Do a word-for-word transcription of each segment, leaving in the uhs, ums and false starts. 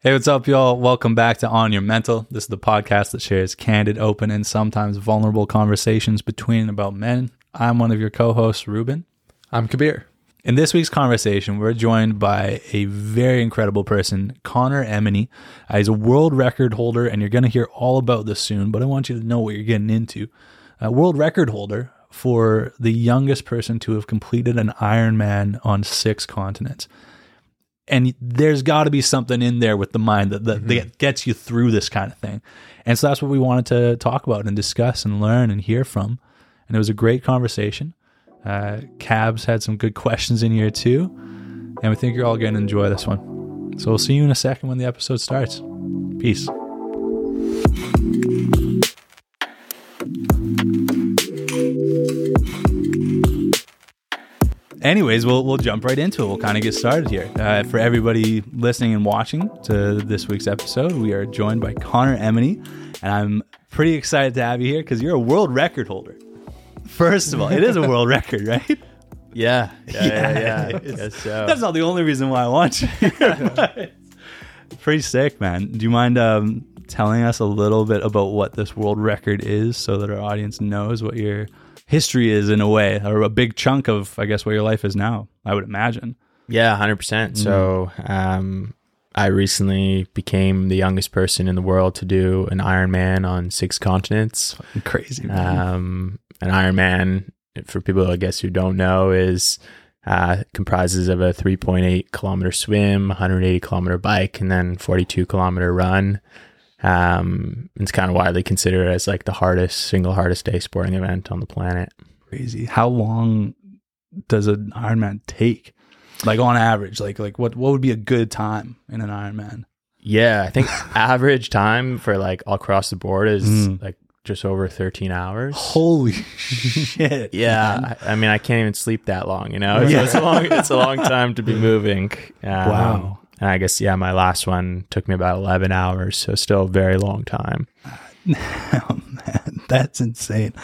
Hey, what's up, y'all? Welcome back to On Your Mental. This is the podcast that shares candid, open, and sometimes vulnerable conversations between and about men. I'm one of your co-hosts, Ruben. I'm Kabir. In this week's conversation, we're joined by a very incredible person, Connor Emeny. Uh, he's a world record holder, and you're going to hear all about this soon, but I want you to know what you're getting into. A world record holder for the youngest person to have completed an Ironman on six continents. And there's got to be something in there with the mind that, that, mm-hmm. that gets you through this kind of thing. And so that's what we wanted to talk about and discuss and learn and hear from. And it was a great conversation. Uh, Cabs had some good questions in here too. And we think you're all going to enjoy this one. So we'll see you in a second when the episode starts. Peace. Anyways, we'll we'll jump right into it. We'll kind of get started here. Uh, for everybody listening and watching to this week's episode, we are joined by Connor Emeny, and I'm pretty excited to have you here because you're a world record holder. First of all, it is a world record, right? Yeah. Yeah, yeah, yeah. yeah. Guess so. That's not the only reason why I want you here, but it's pretty sick, man. Do you mind um, telling us a little bit about what this world record is so that our audience knows what you're... history is, in a way, or a big chunk of, I guess, what your life is now, I would imagine. Yeah, one hundred percent. Mm. So um, I recently became the youngest person in the world to do an Ironman on six continents. Fucking crazy, man. Um, an Ironman, for people, I guess, who don't know, is uh, comprises of a three point eight kilometer swim, one hundred eighty kilometer bike, and then forty-two kilometer run. Um, it's kind of widely considered as like the hardest, single hardest day sporting event on the planet. Crazy. How long does an Ironman take? Like on average, like, like what, what would be a good time in an Ironman? Yeah. I think average time for like all across the board is mm. like just over thirteen hours. Holy shit. Yeah. I, I mean, I can't even sleep that long, you know, yeah. so it's a long, it's a long time to be moving. Um, wow. And I guess, yeah, my last one took me about eleven hours, so still a very long time. Oh, man, that's insane.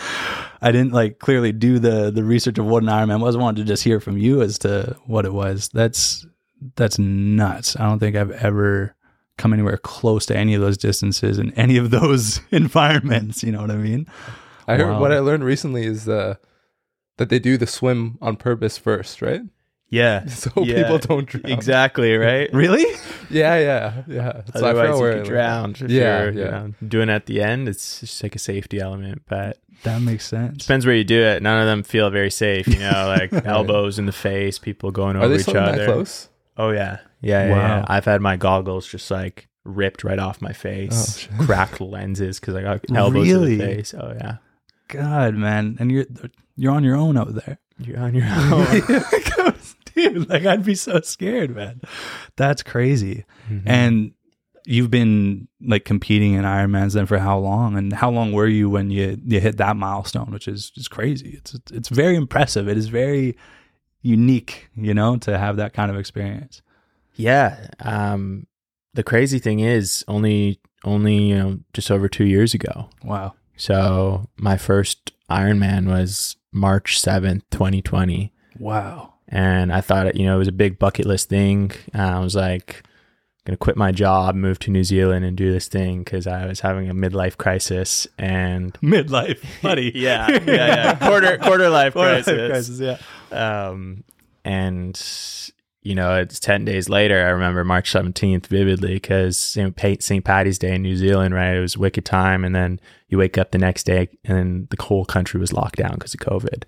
I didn't, like, clearly do the the research of what an Ironman was. I wanted to just hear from you as to what it was. That's that's nuts. I don't think I've ever come anywhere close to any of those distances in any of those environments, you know what I mean? I heard wow. What I learned recently is uh, that they do the swim on purpose first, right? Yeah. So yeah, people don't drown. Exactly, right? Really? Yeah, yeah, yeah. It's Otherwise you could drown. Like, yeah, yeah. You know, doing it at the end, it's just like a safety element, but... That makes sense. Depends where you do it. None of them feel very safe, you know, like right. Elbows in the face, people going Are over each other. Are they that close? Oh, yeah. Yeah, yeah, wow. yeah. I've had my goggles just like ripped right off my face, oh, cracked lenses because I got elbows really? in the face. Oh, yeah. God, man. And you're you're on your own out there. You're on your own. Dude, like I'd be so scared, man. That's crazy. Mm-hmm. And you've been like competing in Ironmans then for how long? And how long were you when you, you hit that milestone, which is just crazy. It's it's very impressive. It is very unique, you know, to have that kind of experience. Yeah. Um, the crazy thing is only only you know just over two years ago. Wow. So my first Ironman was March seventh, twenty twenty. Wow. And I thought, you know, it was a big bucket list thing. Uh, I was like, I'm going to quit my job, move to New Zealand and do this thing because I was having a midlife crisis and... Midlife, buddy. yeah, yeah, yeah. Quarter, quarter life crisis. Quarter life crisis, yeah. Um, and, you know, it's ten days later. I remember March seventeenth vividly because Saint Paddy's Day in New Zealand, right? It was a wicked time. And then you wake up the next day and the whole country was locked down because of COVID.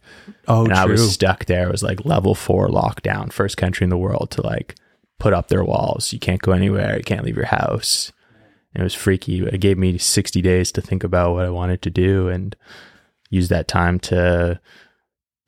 Oh, and true. I was stuck there. It was like level four lockdown, first country in the world to like put up their walls. You can't go anywhere. You can't leave your house. And it was freaky. It gave me sixty days to think about what I wanted to do and use that time to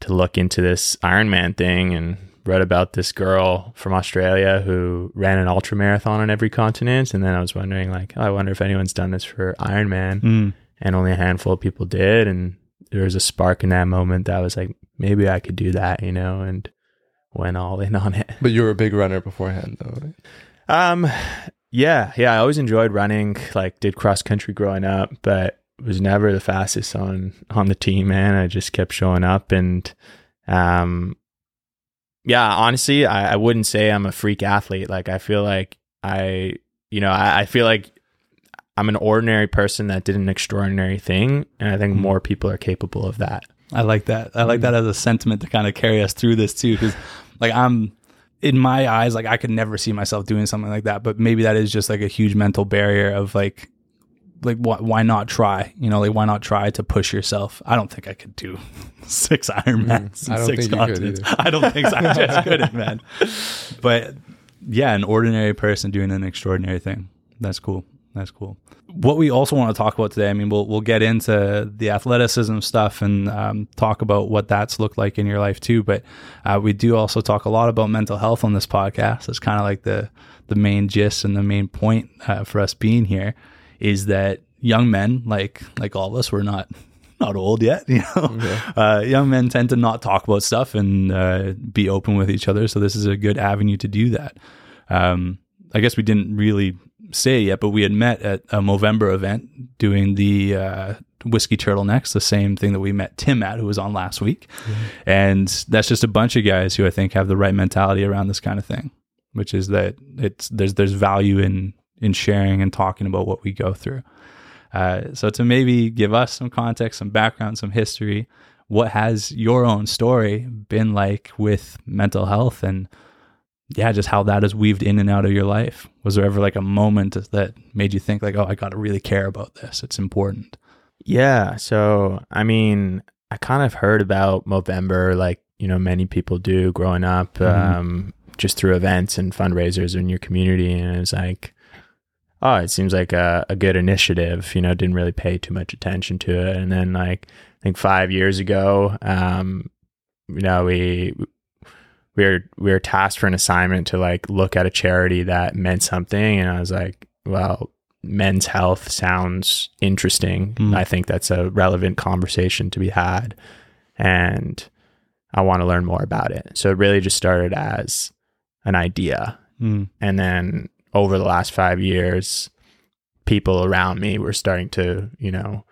to look into this Ironman thing and read about this girl from Australia who ran an ultra marathon on every continent. And then I was wondering like, oh, I wonder if anyone's done this for Ironman. Mm. And only a handful of people did. And there was a spark in that moment that I was like, maybe I could do that, you know, and went all in on it. But you were a big runner beforehand though, right? Um, yeah. Yeah. I always enjoyed running, like did cross country growing up, but was never the fastest on, on the team, man. I just kept showing up and, um, yeah, honestly, I, I wouldn't say I'm a freak athlete. Like, I feel like I you know, I, I feel like I'm an ordinary person that did an extraordinary thing. And I think mm-hmm. more people are capable of that. I like that. I like that as a sentiment to kind of carry us through this too. Cause like I'm in my eyes, like I could never see myself doing something like that, but maybe that is just like a huge mental barrier of like, like wh- why not try, you know, like why not try to push yourself? I don't think I could do six Ironmans. Mm, I don't six think you could I don't think so. I'm just good at man. But yeah, an ordinary person doing an extraordinary thing. That's cool. That's cool. What we also want to talk about today, I mean, we'll we'll get into the athleticism stuff and um, talk about what that's looked like in your life too. But uh, we do also talk a lot about mental health on this podcast. It's kind of like the the main gist and the main point uh, for us being here is that young men, like like all of us, we're not not old yet, you know. Okay. Uh, young men tend to not talk about stuff and uh, be open with each other. So this is a good avenue to do that. Um, I guess we didn't really say yet, but we had met at a Movember event doing the uh whiskey turtlenecks, the same thing that we met Tim at, who was on last week. Mm-hmm. And that's just a bunch of guys who I think have the right mentality around this kind of thing, which is that it's there's there's value in in sharing and talking about what we go through. Uh so to maybe give us some context, some background, some history, what has your own story been like with mental health and yeah, just how that is weaved in and out of your life? Was there ever like a moment that made you think like, oh, I got to really care about this. It's important. Yeah. So, I mean, I kind of heard about Movember, like, you know, many people do growing up, mm-hmm. um, just through events and fundraisers in your community. And it was like, oh, it seems like a, a good initiative, you know, didn't really pay too much attention to it. And then like, I think five years ago, um, you know, we, we were, we were tasked for an assignment to like look at a charity that meant something. And I was like, well, men's health sounds interesting. Mm. I think that's a relevant conversation to be had. And I want to learn more about it. So it really just started as an idea. Mm. And then over the last five years, people around me were starting to, you know,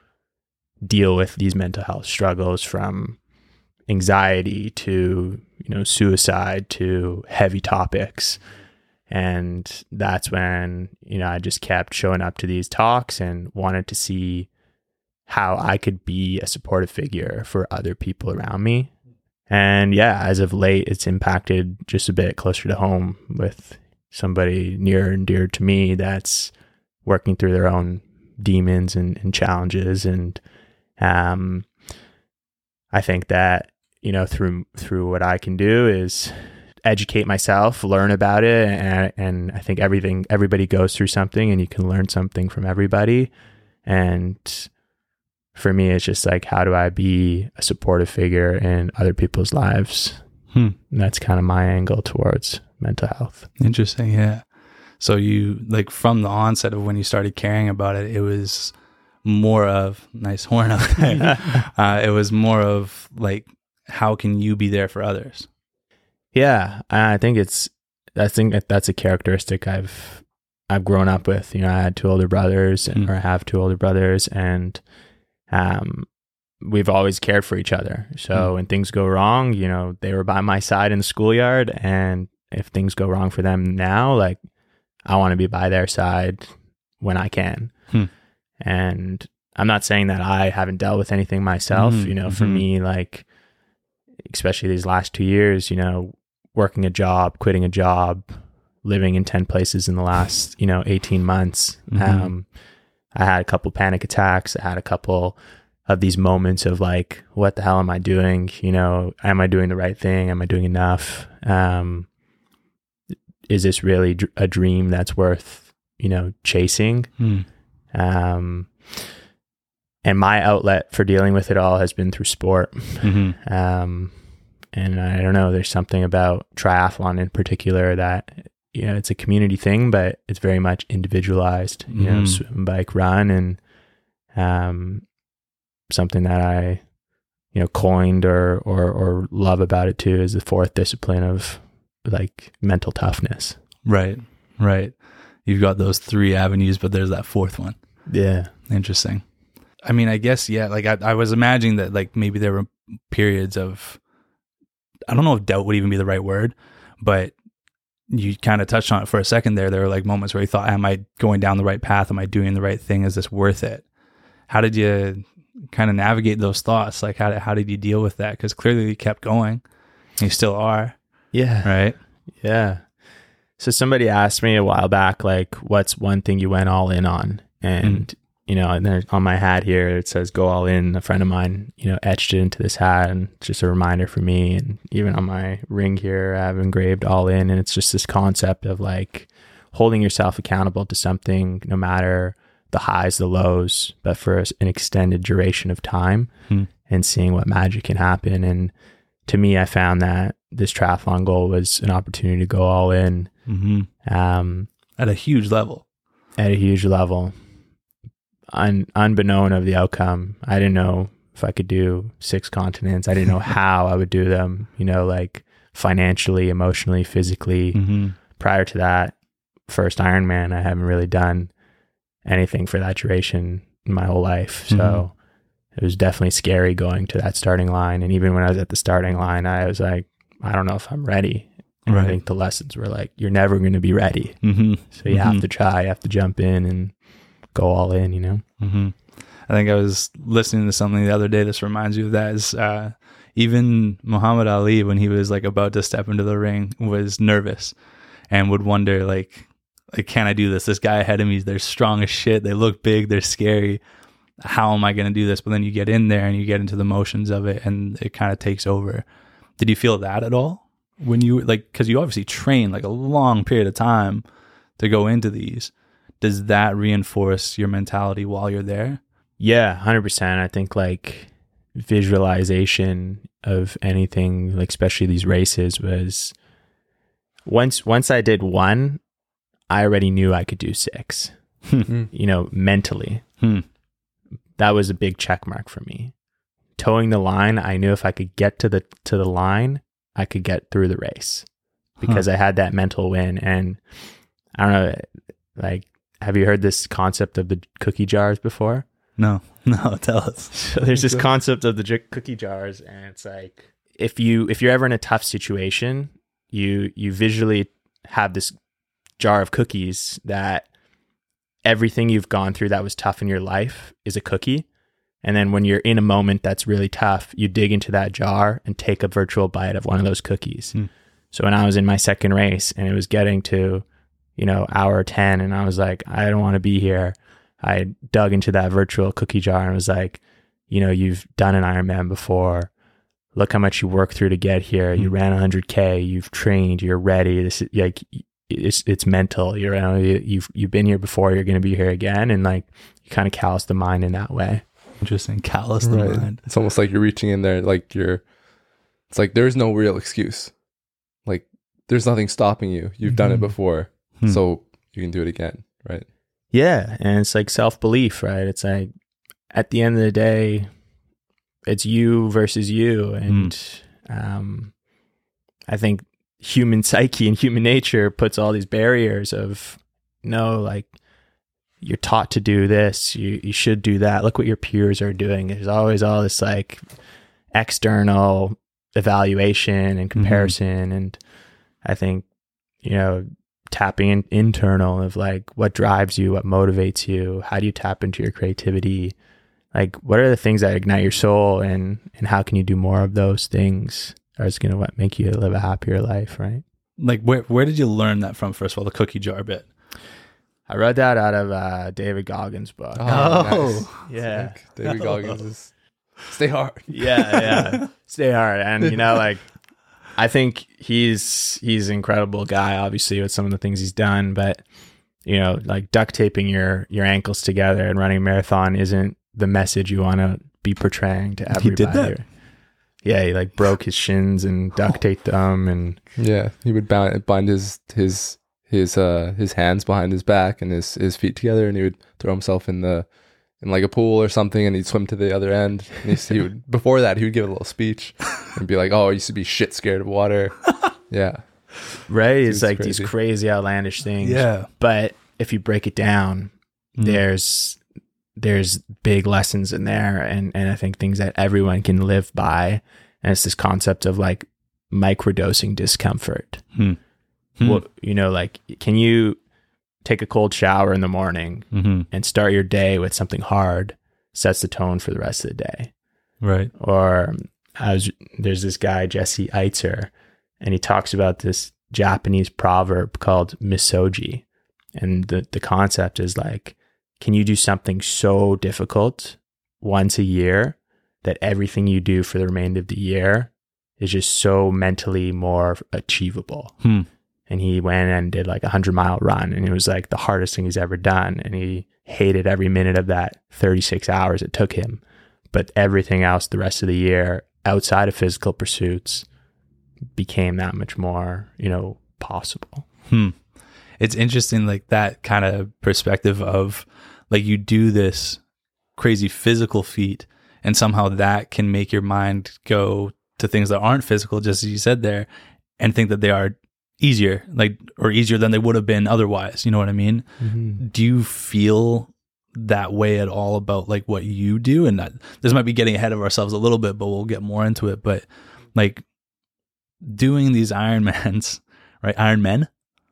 deal with these mental health struggles, from anxiety to, you know, suicide to heavy topics. And that's when, you know, I just kept showing up to these talks and wanted to see how I could be a supportive figure for other people around me. And yeah, as of late, it's impacted just a bit closer to home with somebody near and dear to me that's working through their own demons and, and challenges. And um, I think that, you know, through through what I can do is educate myself, learn about it. And, and I think everything, everybody goes through something and you can learn something from everybody. And for me, it's just like, how do I be a supportive figure in other people's lives? Hmm. And that's kind of my angle towards mental health. Interesting. Yeah. So you, like, from the onset of when you started caring about it, it was more of, nice horn up there. uh, it was more of like, how can you be there for others? Yeah, I think it's I think that's a characteristic I've I've grown up with. You know, I had two older brothers, and, mm. or I have two older brothers, and um, we've always cared for each other. So mm. when things go wrong, you know, they were by my side in the schoolyard, and if things go wrong for them now, like I want to be by their side when I can. Mm. And I'm not saying that I haven't dealt with anything myself. Mm. You know, for mm-hmm. me, like, especially these last two years, you know, working a job, quitting a job, living in ten places in the last, you know, eighteen months. Mm-hmm. Um, I had a couple panic attacks. I had a couple of these moments of like, what the hell am I doing? You know, am I doing the right thing? Am I doing enough? Um, is this really dr- a dream that's worth, you know, chasing? Mm. Um, and my outlet for dealing with it all has been through sport. Mm-hmm. Um, and I don't know, there's something about triathlon in particular that, you know, it's a community thing, but it's very much individualized, you mm. know, swim, bike, run, and um, something that I, you know, coined or, or, or love about it too is the fourth discipline of like mental toughness. Right, right. You've got those three avenues, but there's that fourth one. Yeah. Interesting. I mean, I guess, yeah, like I, I was imagining that like maybe there were periods of, I don't know if doubt would even be the right word, but you kind of touched on it for a second there. There were like moments where you thought, am I going down the right path? Am I doing the right thing? Is this worth it? How did you kind of navigate those thoughts? Like how did, how did you deal with that? Because clearly you kept going and you still are. Yeah. Right. Yeah. So somebody asked me a while back, like, what's one thing you went all in on? And, mm. you know, and there's on my hat here, it says go all in. A friend of mine, you know, etched it into this hat, and it's just a reminder for me. And even on my ring here, I have engraved all in. And it's just this concept of like holding yourself accountable to something, no matter the highs, the lows, but for an extended duration of time mm. and seeing what magic can happen. And to me, I found that this triathlon goal was an opportunity to go all in. Mm-hmm. Um, at a huge level, at a huge level, Un- unbeknown of the outcome. I didn't know if I could do six continents. I didn't know how I would do them, you know, like financially, emotionally, physically. Mm-hmm. Prior to that first Ironman, I haven't really done anything for that duration in my whole life. So mm-hmm. it was definitely scary going to that starting line. And even when I was at the starting line, I was like, I don't know if I'm ready. Right. I think the lessons were like, you're never going to be ready. Mm-hmm. So you mm-hmm. have to try, you have to jump in and go all in, you know? Mm-hmm. I think I was listening to something the other day. This reminds you of that is, uh, even Muhammad Ali, when he was like about to step into the ring, was nervous and would wonder like, like, can I do this? This guy ahead of me, they're strong as shit. They look big. They're scary. How am I going to do this? But then you get in there and you get into the motions of it and it kind of takes over. Did you feel that at all? When you like, because you obviously train like a long period of time to go into these, does that reinforce your mentality while you're there? Yeah, one hundred percent. I think like visualization of anything, like especially these races, was once once I did one, I already knew I could do six. You know, mentally, hmm. that was a big check mark for me. Towing the line, I knew if I could get to the to the line, I could get through the race because huh. I had that mental win. And I don't know, like, have you heard this concept of the cookie jars before? No, no, tell us. So there's this concept of the j- cookie jars, and it's like, if you, if you're ever in a tough situation, you, you visually have this jar of cookies that everything you've gone through that was tough in your life is a cookie. And then when you're in a moment that's really tough, you dig into that jar and take a virtual bite of one of those cookies. Mm. So when I was in my second race and it was getting to, you know, hour ten, and I was like, I don't want to be here. I dug into that virtual cookie jar and was like, you know, you've done an Ironman before. Look how much you worked through to get here. You mm. ran one hundred K. You've trained. You're ready. This is like, it's it's mental. You're, you know, you've you've been here before. You're going to be here again. And like, you kind of callous the mind in that way. Interesting. Callous the right. mind. It's almost like you're reaching in there, like you're, it's like there's no real excuse. Like there's nothing stopping you. You've mm-hmm. done it before. Hmm. So you can do it again. Right. Yeah. And it's like self-belief, right? It's like at the end of the day, it's you versus you. And mm. um, I think human psyche and human nature puts all these barriers of no, like, you're taught to do this, you you should do that, look what your peers are doing. There's always all this like external evaluation and comparison. Mm-hmm. And I think, you know, tapping in, internal of like what drives you, what motivates you, how do you tap into your creativity, like what are the things that ignite your soul, and and how can you do more of those things are just gonna what make you live a happier life, right? Like where where did you learn that from? First of all, the cookie jar bit, I read that out of uh, David Goggins' book. Oh, nice. Yeah. Sick. David Goggins is stay hard. yeah, yeah. Stay hard. And, you know, like, I think he's he's an incredible guy, obviously, with some of the things he's done. But, you know, like duct taping your, your ankles together and running a marathon isn't the message you want to be portraying to everybody. He did that. Yeah, he, like, broke his shins and duct taped them. And yeah, he would bind, bind his... his his uh his hands behind his back and his his feet together, and he would throw himself in the in like a pool or something, and he'd swim to the other end. And he, he would before that he would give a little speech and be like, "Oh, I used to be shit scared of water." Yeah, right. It's like crazy. These crazy outlandish things. Yeah, but if you break it down, mm. there's there's big lessons in there, and and I think things that everyone can live by. And it's this concept of like microdosing discomfort. Hmm. Hmm. Well, you know, like, can you take a cold shower in the morning mm-hmm. and start your day with something hard, sets the tone for the rest of the day. Right. Or I was, there's this guy, Jesse Eitzer, and he talks about this Japanese proverb called misogi. And the, the concept is like, can you do something so difficult once a year that everything you do for the remainder of the year is just so mentally more achievable? Hmm. And he went and did like a hundred mile run, and it was like the hardest thing he's ever done. And he hated every minute of that thirty-six hours it took him, but everything else the rest of the year outside of physical pursuits became that much more, you know, possible. Hmm. It's interesting, like that kind of perspective of like you do this crazy physical feat and somehow that can make your mind go to things that aren't physical, just as you said there, and think that they are easier, like, or easier than they would have been otherwise. You know what I mean? Mm-hmm. Do you feel that way at all about like what you do? And that, this might be getting ahead of ourselves a little bit, but we'll get more into it. But like doing these Ironmans, right? Ironmen,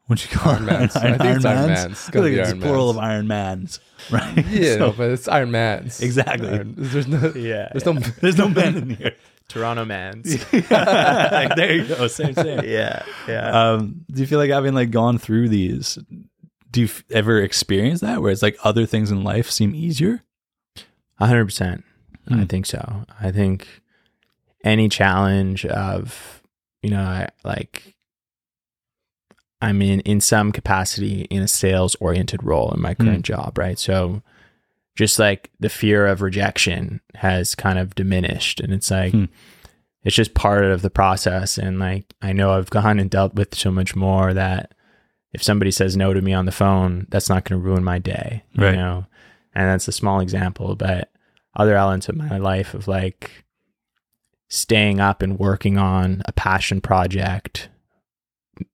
would you call Iron Mans? Iron, I think Iron it's Iron Mans. Mans. I think it's Iron plural Mans. Of Iron Mans, right? Yeah, so, no, but it's Iron Mans. Exactly. Iron, there's no, yeah, there's yeah. no, there's no man in here. Toronto Mans. Like, there you go. Same, same. Yeah, yeah. Um, do you feel like having like gone through these? Do you f- ever experience that where it's like other things in life seem easier? A hundred percent. I think so. I think any challenge of, you know, I, like I'm in, in some capacity in a sales oriented role in my current mm. job, right? So just like the fear of rejection has kind of diminished, and it's like, hmm. it's just part of the process. And like, I know I've gone and dealt with so much more that if somebody says no to me on the phone, that's not going to ruin my day, you right. know? And that's a small example, but other elements of my life of like staying up and working on a passion project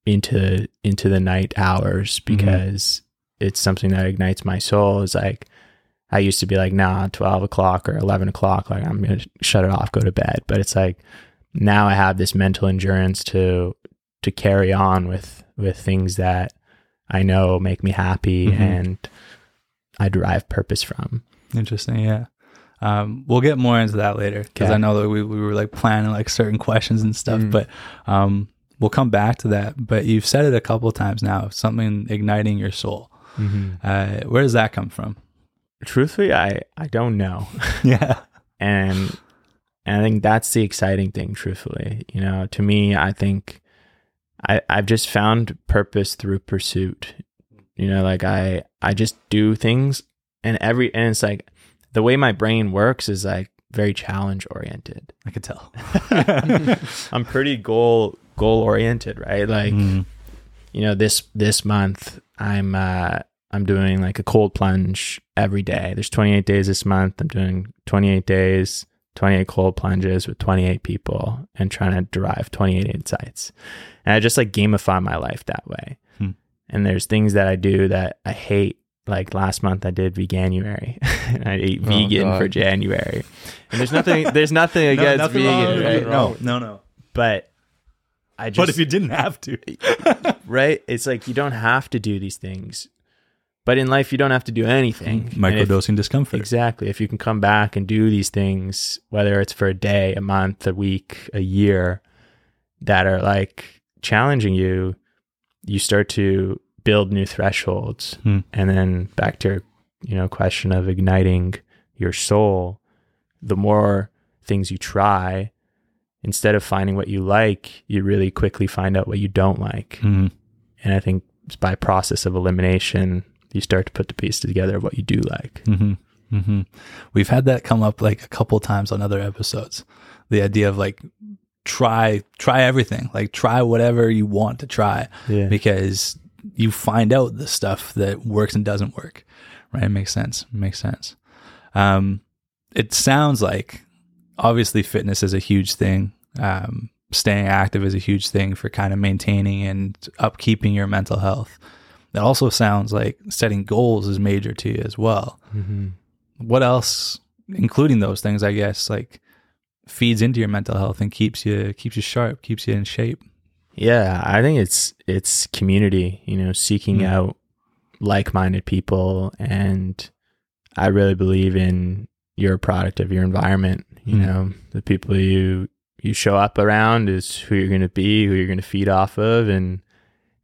into, into the night hours, because mm-hmm. it's something that ignites my soul, is like, I used to be like, nah, twelve o'clock or eleven o'clock, like I'm going to shut it off, go to bed. But it's like, now I have this mental endurance to, to carry on with, with things that I know make me happy mm-hmm. and I derive purpose from. Interesting. Yeah. Um, we'll get more into that later, because okay. I know that we, we were like planning like certain questions and stuff, mm. but, um, we'll come back to that. But you've said it a couple of times now, something igniting your soul. Mm-hmm. Uh, where does that come from? Truthfully, I, I don't know. Yeah. and, and I think that's the exciting thing, truthfully. You know, to me, I think I, I've just found purpose through pursuit. You know, like I, I just do things, and every, and it's like the way my brain works is like very challenge oriented. I could tell. I'm pretty goal, goal oriented, right? Like, mm. you know, this, this month I'm, uh, I'm doing like a cold plunge every day. There's twenty-eight days this month. I'm doing twenty-eight days, twenty-eight cold plunges with twenty-eight people, and trying to derive twenty-eight insights. And I just like gamify my life that way. Hmm. And there's things that I do that I hate. Like last month I did Veganuary, and I ate vegan oh, for January. And there's nothing, there's nothing against no, nothing vegan, right? No, no, no. But I just. But if you didn't have to. Right? It's like, you don't have to do these things. But in life, you don't have to do anything. Microdosing if, discomfort. Exactly. If you can come back and do these things, whether it's for a day, a month, a week, a year, that are like challenging you, you start to build new thresholds. Hmm. And then back to your, you know, question of igniting your soul, the more things you try, instead of finding what you like, you really quickly find out what you don't like. Hmm. And I think it's by process of elimination, you start to put the pieces together of what you do like. Mm-hmm. Mm-hmm. We've had that come up like a couple times on other episodes. The idea of like, try, try everything, like try whatever you want to try, yeah. because you find out the stuff that works and doesn't work. Right. It makes sense. It makes sense. Um, it sounds like obviously fitness is a huge thing. Um, staying active is a huge thing for kind of maintaining and upkeeping your mental health. It also sounds like setting goals is major to you as well. Mm-hmm. What else, including those things, I guess, like feeds into your mental health and keeps you keeps you sharp, keeps you in shape? Yeah, I think it's it's community, you know, seeking mm. out like-minded people. And I really believe in you're a product of your environment. You mm. know, the people you you show up around is who you're going to be, who you're going to feed off of. And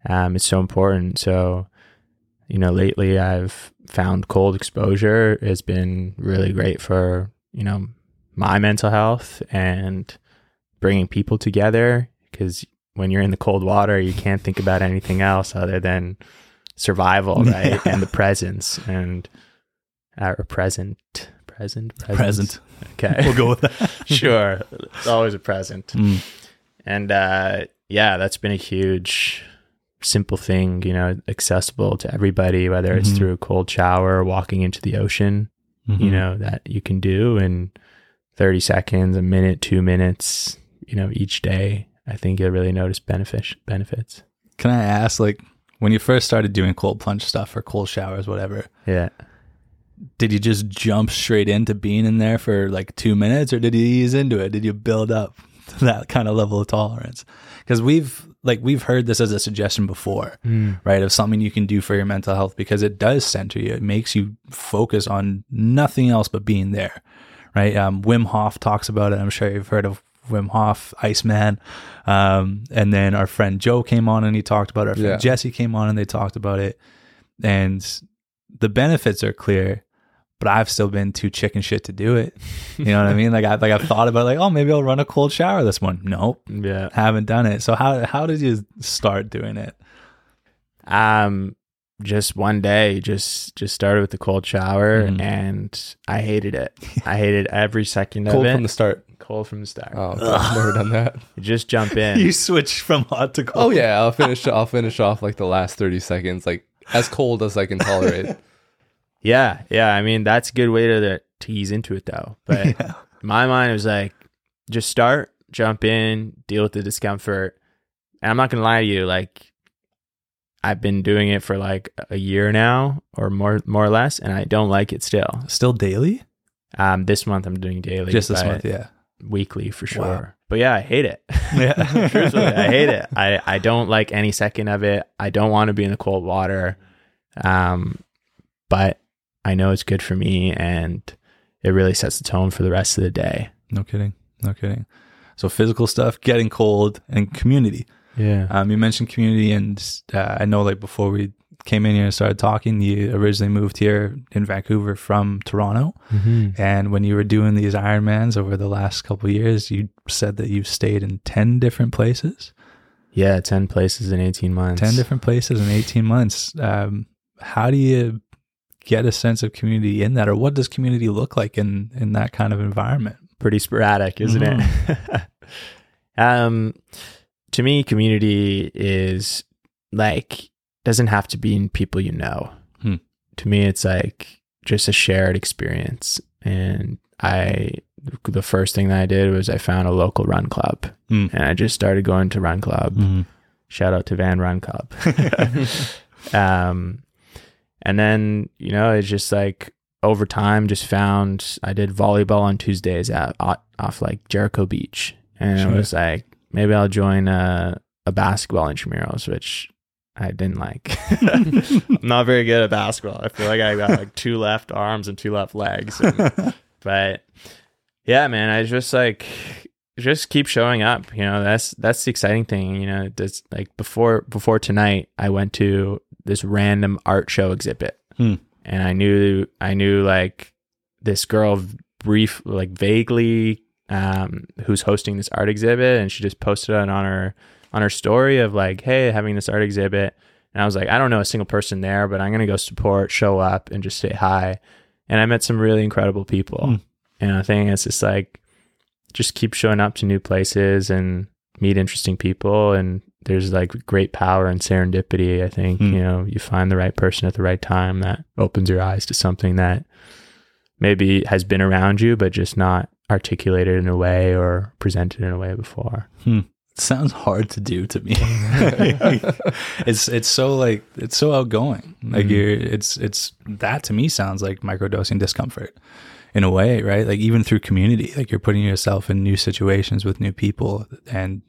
um, it's so important. So, you know, lately I've found cold exposure has been really great for, you know, my mental health and bringing people together, because when you're in the cold water, you can't think about anything else other than survival, right? Yeah. And the presence and our present, present, present. Present. Okay. We'll go with that. Sure. It's always a present. Mm. And uh, yeah, that's been a huge, simple thing, you know, accessible to everybody, whether mm-hmm. it's through a cold shower, walking into the ocean, mm-hmm. you know, that you can do in thirty seconds, a minute, two minutes, you know, each day. I think you'll really notice benefit, benefits. Can I ask, like, when you first started doing cold plunge stuff or cold showers, whatever, yeah, did you just jump straight into being in there for like two minutes, or did you ease into it? Did you build up to that kind of level of tolerance? Because we've like we've heard this as a suggestion before, mm. right, of something you can do for your mental health, because it does center you. It makes you focus on nothing else but being there, right? Um, Wim Hof talks about it. I'm sure you've heard of Wim Hof, Iceman, um, and then our friend Joe came on and he talked about it. Our friend yeah. Jesse came on and they talked about it, and the benefits are clear. But I've still been too chicken shit to do it. You know what I mean? Like I like I've thought about it, like, oh, maybe I'll run a cold shower this morning. Nope, yeah, haven't done it. So how how did you start doing it? Um, just one day, just just started with the cold shower, mm. and I hated it. I hated every second of it. Cold from the start. Cold from the start. Oh, I've never done that. Just jump in. You switch from hot to cold. Oh yeah, I'll finish. I'll finish off like the last thirty seconds, like as cold as I can tolerate. Yeah, yeah. I mean, that's a good way to to ease into it, though. But yeah. in my mind, it was like, just start, jump in, deal with the discomfort. And I'm not gonna lie to you, like I've been doing it for like a year now, or more, more or less, and I don't like it still. Still daily? Um, this month I'm doing daily. Just this month, yeah. Weekly for sure. Wow. But yeah, I hate it. Yeah, truthfully, I hate it. I I don't like any second of it. I don't want to be in the cold water. Um, but I know it's good for me, and it really sets the tone for the rest of the day. No kidding. No kidding. So physical stuff, getting cold, and community. Yeah. Um, you mentioned community, and uh, I know like before we came in here and started talking, you originally moved here in Vancouver from Toronto. Mm-hmm. And when you were doing these Ironmans over the last couple of years, you said that you've stayed in ten different places. Yeah. ten places in eighteen months. ten different places in eighteen months. Um, how do you get a sense of community in that, or what does community look like in in that kind of environment? Pretty sporadic, isn't mm-hmm. it? Um to me, community is like, doesn't have to be in people you know. hmm. To me, it's like just a shared experience. And I the first thing that I did was I found a local run club, mm. and I just started going to run club. mm. Shout out to Van Run Club. um And then, you know, it's just like over time, just found, I did volleyball on Tuesdays at, off, off like Jericho Beach. And sure. it was like, maybe I'll join a, a basketball intramurals, which I didn't like. I'm not very good at basketball. I feel like I got like two left arms and two left legs. And, but yeah, man, I just like, just keep showing up. You know, that's, that's the exciting thing. You know, that's like before, before tonight, I went to this random art show exhibit, hmm. and I knew I knew like this girl brief like vaguely um who's hosting this art exhibit, and she just posted it on her on her story of like, hey, having this art exhibit. And I was like, I don't know a single person there, but I'm gonna go support, show up, and just say hi. And I met some really incredible people. hmm. And I think it's just like, just keep showing up to new places and meet interesting people. And there's like great power in serendipity, I think. Mm. You know, you find the right person at the right time that opens your eyes to something that maybe has been around you, but just not articulated in a way or presented in a way before. Hmm. It sounds hard to do to me. it's it's so like it's so outgoing. Like mm. you're it's it's that to me sounds like microdosing discomfort in a way, right? Like even through community, like you're putting yourself in new situations with new people and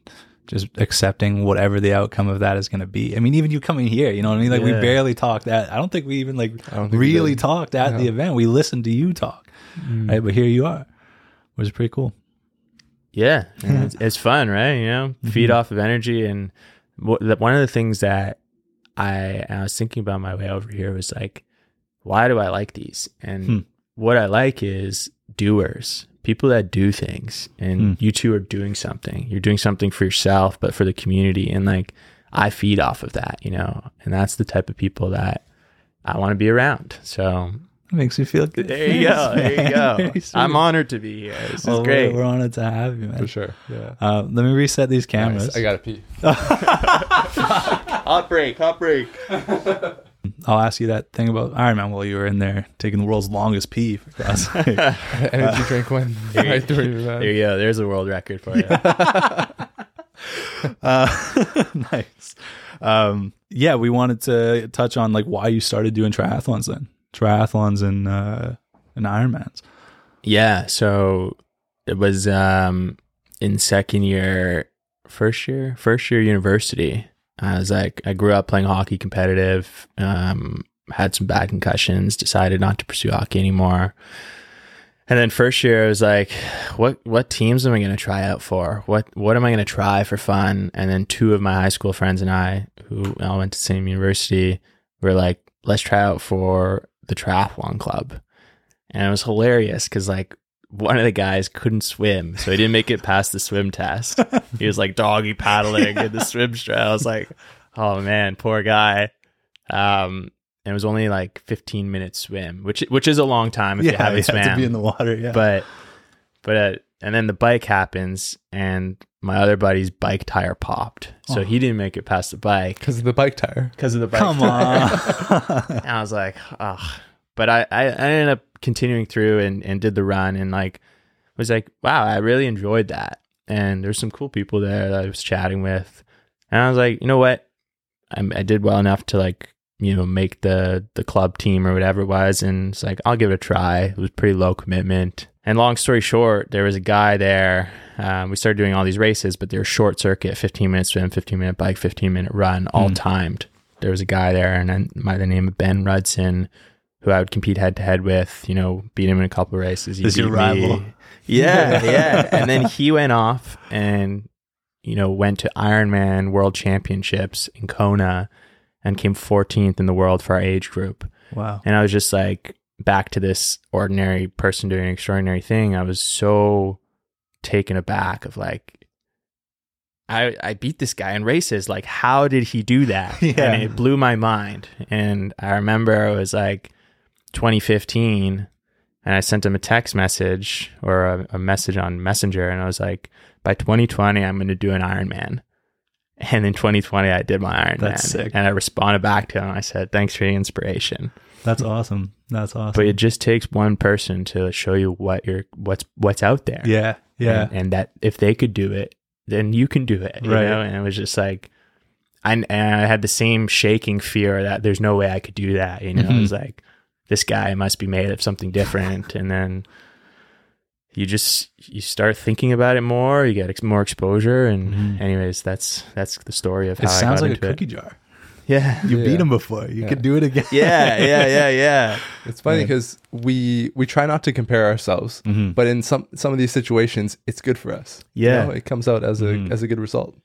just accepting whatever the outcome of that is going to be. I mean, even you coming here, you know what I mean? Like yeah. we barely talked at, I don't think we even like really talked at yeah. the event. We listened to you talk, mm. right? But here you are, which is pretty cool. Yeah. yeah. It's, it's fun, right? You know, mm-hmm. feed off of energy. And w- the, one of the things that I, I was thinking about my way over here was like, why do I like these? And hmm. what I like is doers, people that do things. And mm. you two are doing something. You're doing something for yourself, but for the community. And like, I feed off of that, you know, and that's the type of people that I want to be around. So it makes me feel good. There you go. There you go. I'm honored to be here. This well, is great. We're, we're honored to have you, man. For sure. Yeah. Uh, let me reset these cameras. Nice. I got to pee. Hot break. Hot break. I'll ask you that thing about Ironman while you were in there taking the world's longest pee. For God's sake. Energy drink win. Right through that. There you go. There's a world record for you. uh, nice. Um, yeah, we wanted to touch on like why you started doing triathlons then. Triathlons and uh, and Ironmans. Yeah, so it was um, in second year, first year, first year university. I was like, I grew up playing hockey competitive, um, had some bad concussions, decided not to pursue hockey anymore. And then first year, I was like, what what teams am I going to try out for? What what am I going to try for fun? And then two of my high school friends and I, who all went to the same university, were like, let's try out for the triathlon club. And it was hilarious because like one of the guys couldn't swim, so he didn't make it past the swim test. He was like doggy paddling yeah. in the swim strat. I was like, oh man, poor guy. Um and it was only like fifteen minute swim, which which is a long time if yeah, you haven't you swam have to be in the water. Yeah but but uh, and then the bike happens and my other buddy's bike tire popped. So oh. he didn't make it past the bike. Because of the bike tire. Because of the bike Come tire. Come on. And I was like, oh. But I, I, I ended up continuing through and, and did the run and like was like, wow, I really enjoyed that. And there's some cool people there that I was chatting with. And I was like, you know what? I, I did well enough to like, you know, make the, the club team or whatever it was. And it's like, I'll give it a try. It was pretty low commitment. And long story short, there was a guy there. Um, we started doing all these races, but they were short circuit, fifteen minute swim, fifteen minute bike, fifteen minute run, all mm. timed. There was a guy there and then by the name of Ben Rudson, who I would compete head to head with, you know, beat him in a couple of races. This is your rival. Me. Yeah, yeah. And then he went off and, you know, went to Ironman World Championships in Kona and came fourteenth in the world for our age group. Wow. And I was just like, back to this ordinary person doing an extraordinary thing. I was so taken aback of like, I I beat this guy in races. Like, how did he do that? Yeah. And it blew my mind. And I remember it was like twenty fifteen and I sent him a text message or a, a message on Messenger. And I was like, by twenty twenty, I'm going to do an Ironman. And in twenty twenty, I did my Ironman. That's sick. And I responded back to him. I said, thanks for the inspiration. That's awesome. That's awesome. But it just takes one person to show you what you're, what's what's out there. Yeah, yeah. And, and that if they could do it, then you can do it. You right. know? And it was just like, I, and I had the same shaking fear that there's no way I could do that. You know, mm-hmm. I was like, this guy must be made of something different. And then you just you start thinking about it more. You get ex- more exposure. And mm-hmm. anyways, that's that's the story of how it I got like into it. It sounds like a cookie jar. Yeah, you yeah. beat him before. You yeah. could do it again. yeah, yeah, yeah, yeah. It's funny because yeah. we we try not to compare ourselves, mm-hmm. but in some some of these situations, it's good for us. Yeah, you know, it comes out as a mm-hmm. as a good result.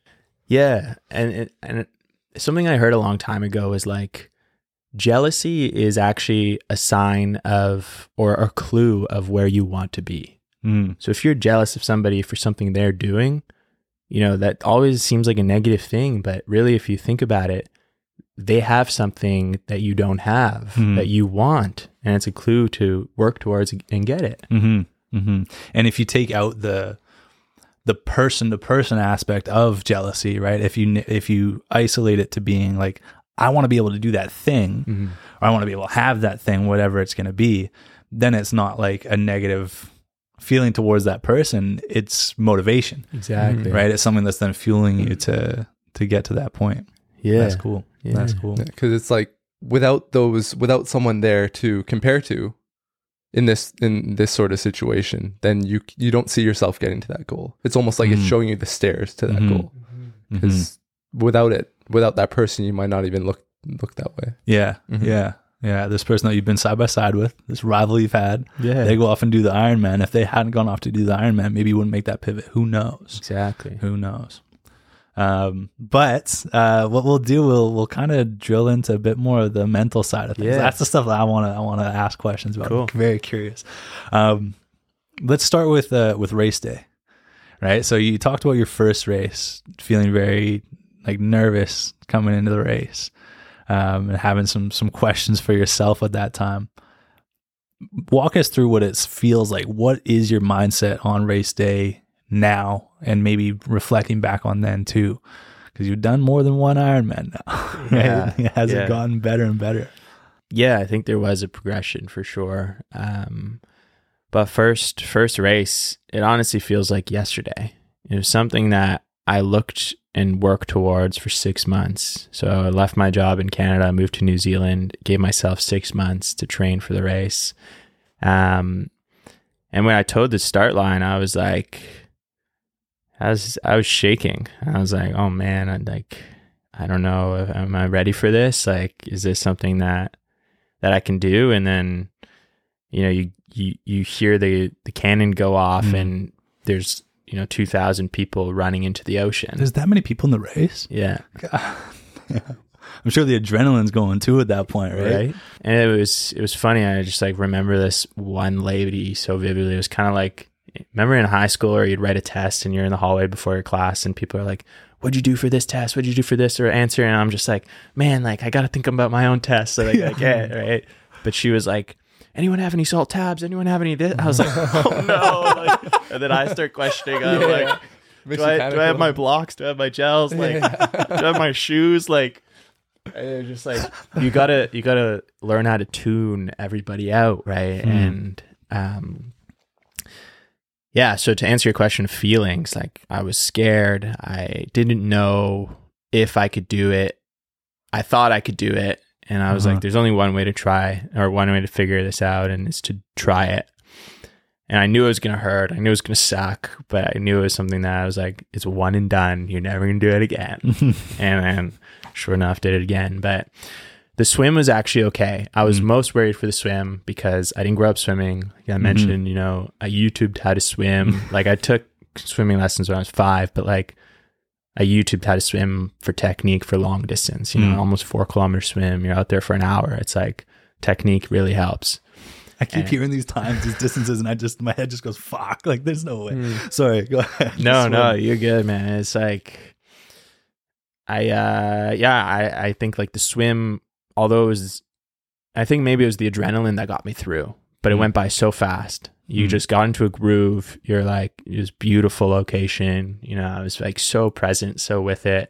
Yeah, and it, and it, something I heard a long time ago is like jealousy is actually a sign of or a clue of where you want to be. Mm. So if you're jealous of somebody for something they're doing, you know that always seems like a negative thing, but really, if you think about it, they have something that you don't have mm. that you want, and it's a clue to work towards and get it. Mm-hmm. Mm-hmm. And if you take out the the person to person aspect of jealousy, right? If you if you isolate it to being like, I want to be able to do that thing, mm-hmm. or I want to be able to have that thing, whatever it's going to be, then it's not like a negative feeling towards that person. It's motivation, exactly, right? It's something that's then fueling you to to get to that point. Yeah, that's cool. Yeah. That's cool. Because yeah, it's like without those, without someone there to compare to, in this in this sort of situation, then you you don't see yourself getting to that goal. It's almost like mm. it's showing you the stairs to that mm-hmm. goal. because mm-hmm. without it, without that person, you might not even look look that way. Yeah, mm-hmm. yeah, yeah. This person that you've been side by side with, this rival you've had, yeah. they go off and do the Ironman. If they hadn't gone off to do the Ironman, maybe you wouldn't make that pivot. Who knows? Exactly. Who knows? Um, but uh, what we'll do, we'll we'll kind of drill into a bit more of the mental side of things. Yeah. That's the stuff that I want to I want to ask questions about. Cool. I'm very curious. Um, let's start with uh, with race day. Right. So you talked about your first race, feeling very like nervous coming into the race, um, and having some, some questions for yourself at that time. Walk us through what it feels like. What is your mindset on race day now? And maybe reflecting back on then too, because you've done more than one Ironman now. Right? Yeah. Has yeah. it gotten better and better? Yeah. I think there was a progression for sure. Um, But first, first race, it honestly feels like yesterday. It was something that I looked and worked towards for six months. So I left my job in Canada, moved to New Zealand, gave myself six months to train for the race. Um, and when I toed the start line, I was like, I was, I was shaking. I was like, oh man, I'm like, I don't know, am I ready for this? Like, is this something that that I can do? And then, you know, you. You, you hear the, the cannon go off mm. and there's, you know, two thousand people running into the ocean. There's that many people in the race? Yeah. God. I'm sure the adrenaline's going too at that point, right? right? And it was, it was funny. I just like remember this one lady so vividly. It was kind of like, remember in high school or you'd write a test and you're in the hallway before your class and people are like, what'd you do for this test? What'd you do for this or answer? And I'm just like, man, like I got to think about my own test. So like, yeah. I get it, right? But she was like, anyone have any salt tabs? Anyone have any of this? I was like, oh no. Like, and then I start questioning. I'm yeah, like, yeah. do, I, do I have my blocks? Do I have my gels? Like, yeah. do I have my shoes? Like, and just like, you gotta, you gotta learn how to tune everybody out. Right. Mm. And, um, yeah. So to answer your question, feelings, like I was scared. I didn't know if I could do it. I thought I could do it. And I was uh-huh. like, there's only one way to try or one way to figure this out, and it's to try it. And I knew it was going to hurt. I knew it was going to suck, but I knew it was something that I was like, it's one and done. You're never going to do it again. And then sure enough, did it again. But the swim was actually okay. I was mm-hmm. most worried for the swim because I didn't grow up swimming. Like I mentioned, mm-hmm. you know, I YouTubed how to swim. Like I took swimming lessons when I was five, but like, I YouTubed how to swim for technique for long distance, you know, mm. almost four kilometer swim. You're out there for an hour. It's like technique really helps. I keep and, hearing these times, these distances, and I just, my head just goes, fuck, like there's no way. Mm. Sorry. Go ahead. No, no, you're good, man. It's like, I, uh, yeah, I, I think like the swim, although it was, I think maybe it was the adrenaline that got me through, but mm. it went by so fast. You mm. just got into a groove. You're like, it was beautiful location. You know, I was like so present, so with it.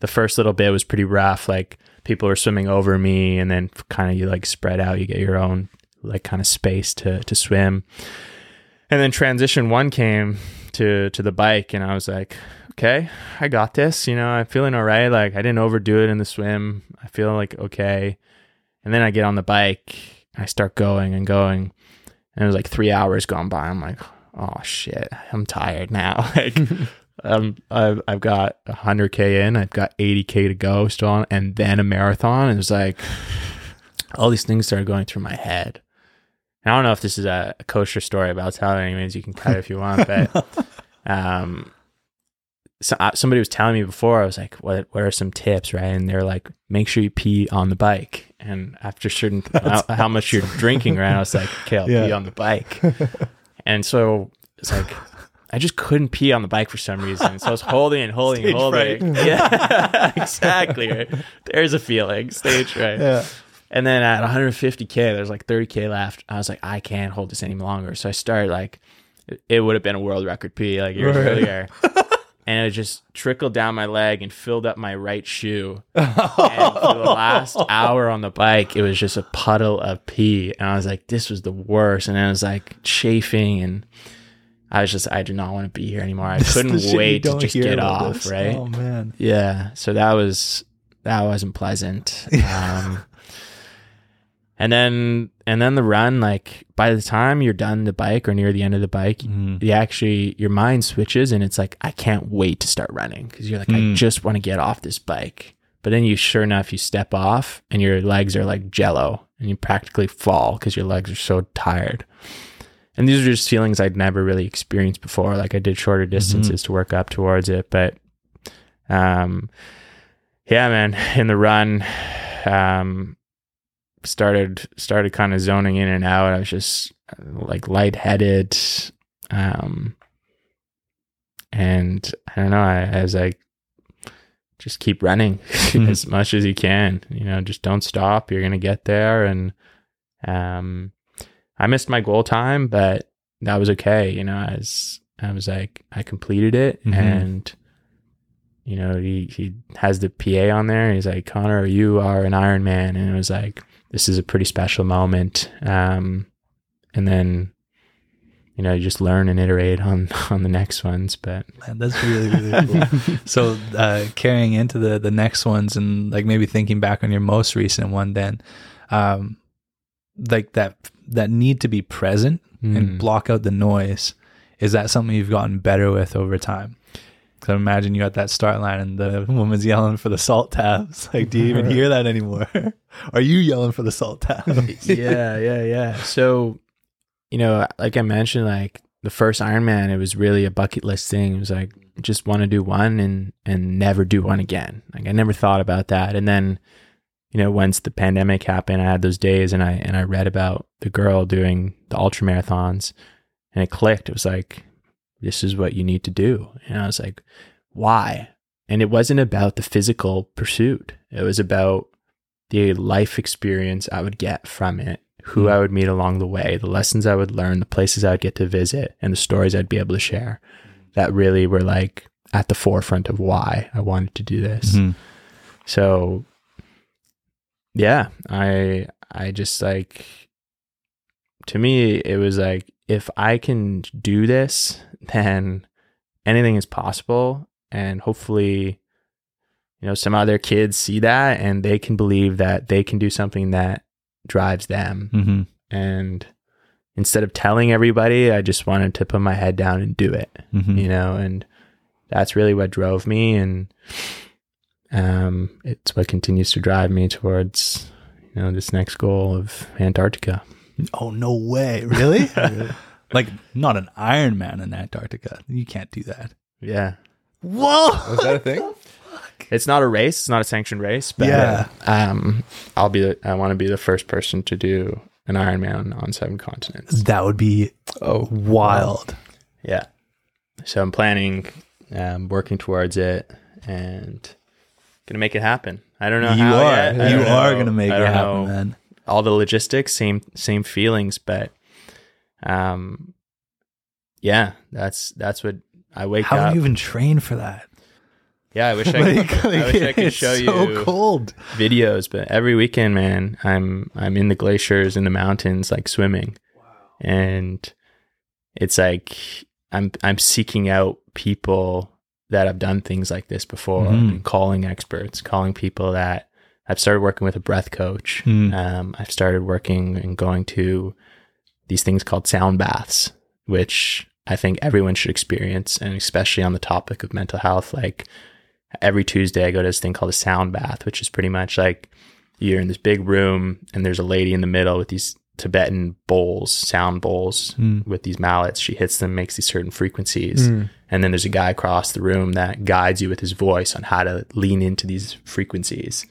The first little bit was pretty rough. Like people were swimming over me and then kind of you like spread out, you get your own like kind of space to, to swim. And then transition one came to, to the bike and I was like, okay, I got this. You know, I'm feeling all right. Like I didn't overdo it in the swim. I feel like, okay. And then I get on the bike. I start going and going. And it was like three hours gone by. I'm like, oh shit, I'm tired now. Like, um, I've I've got one hundred K in, I've got eighty K to go still on, and then a marathon. And it was like, all these things started going through my head. And I don't know if this is a, a kosher story, but I'll tell it anyways. You can cut it if you want. But um, so, uh, somebody was telling me before, I was like, what, what are some tips, right? And they're like, make sure you pee on the bike. And after certain how, how much you're drinking, right? I was like, okay, I'll yeah. pee on the bike. And so it's like, I just couldn't pee on the bike for some reason. So I was holding and holding stage and holding. Fright. Yeah, exactly. Right? There's a feeling, stage fright. Yeah. And then at one hundred fifty K, there's like thirty K left. I was like, I can't hold this any longer. So I started like, it would have been a world record pee like years right. earlier. And it just trickled down my leg and filled up my right shoe. And for the last hour on the bike, it was just a puddle of pee. And I was like, this was the worst. And I was like chafing. And I was just, I do not want to be here anymore. I couldn't wait to just get off, this. Right? Oh, man. Yeah. So that was, that wasn't pleasant. Um, And then and then the run, like by the time you're done the bike or near the end of the bike, mm. you actually your mind switches and it's like, I can't wait to start running, because you're like, mm. I just want to get off this bike. But then you sure enough, you step off and your legs are like jello and you practically fall because your legs are so tired. And these are just feelings I'd never really experienced before. Like I did shorter distances mm-hmm. to work up towards it. But um, yeah, man, in the run, um, started started kind of zoning in and out. I was just like lightheaded. Um, and I don't know, I, I was like, just keep running mm-hmm. as much as you can. You know, just don't stop. You're going to get there. And um, I missed my goal time, but that was okay. You know, I was, I was like, I completed it. Mm-hmm. And, you know, he, he has the P A on there. He's like, Connor, you are an Ironman. And it was like, this is a pretty special moment. Um, and then, you know, you just learn and iterate on, on the next ones. But man, that's really, really cool. So uh, carrying into the, the next ones, and like maybe thinking back on your most recent one then, um, like that that need to be present mm. and block out the noise, is that something you've gotten better with over time? Because I imagine you at that start line and the woman's yelling for the salt tabs. Like, do you even hear that anymore? Are you yelling for the salt tabs? yeah, yeah, yeah. So... You know, like I mentioned, like the first Ironman, it was really a bucket list thing. It was like, just want to do one and, and never do one again. Like I never thought about that. And then, you know, once the pandemic happened, I had those days and I, and I read about the girl doing the ultra marathons and it clicked. It was like, this is what you need to do. And I was like, why? And it wasn't about the physical pursuit. It was about the life experience I would get from it. Who I would meet along the way, the lessons I would learn, the places I would get to visit, and the stories I'd be able to share that really were like at the forefront of why I wanted to do this. Mm-hmm. So yeah, I, I just like, to me, it was like, if I can do this, then anything is possible. And hopefully, you know, some other kids see that and they can believe that they can do something that drives them. Mm-hmm. And instead of telling everybody, I just wanted to put my head down and do it, mm-hmm. you know, and that's really what drove me. And, um, it's what continues to drive me towards, you know, this next goal of Antarctica. Oh, no way. Really? Like not an Ironman in Antarctica. You can't do that. Yeah. Whoa. Was that a thing? It's not a race. It's not a sanctioned race, but yeah. um, I'll be. The, I want to be the first person to do an Ironman on seven continents. That would be oh, wild. Yeah. So I'm planning, um, working towards it, and gonna make it happen. I don't know. You how are. Yet. You are know. Gonna make it happen, know. Man. All the logistics, same same feelings, but um, yeah, that's that's what I wake how up. How do you even train for that? Yeah, I wish I could, like, like, I wish I could show you so cold. videos, but every weekend, man, I'm I'm in the glaciers, in the mountains, like swimming. Wow. And it's like I'm I'm seeking out people that have done things like this before, mm. and calling experts, calling people that I've started working with a breath coach. Mm. Um, I've started working and going to these things called sound baths, which I think everyone should experience, and especially on the topic of mental health, like every Tuesday I go to this thing called a sound bath, which is pretty much like you're in this big room and there's a lady in the middle with these Tibetan bowls, sound bowls mm. with these mallets. She hits them, makes these certain frequencies. Mm. And then there's a guy across the room that guides you with his voice on how to lean into these frequencies.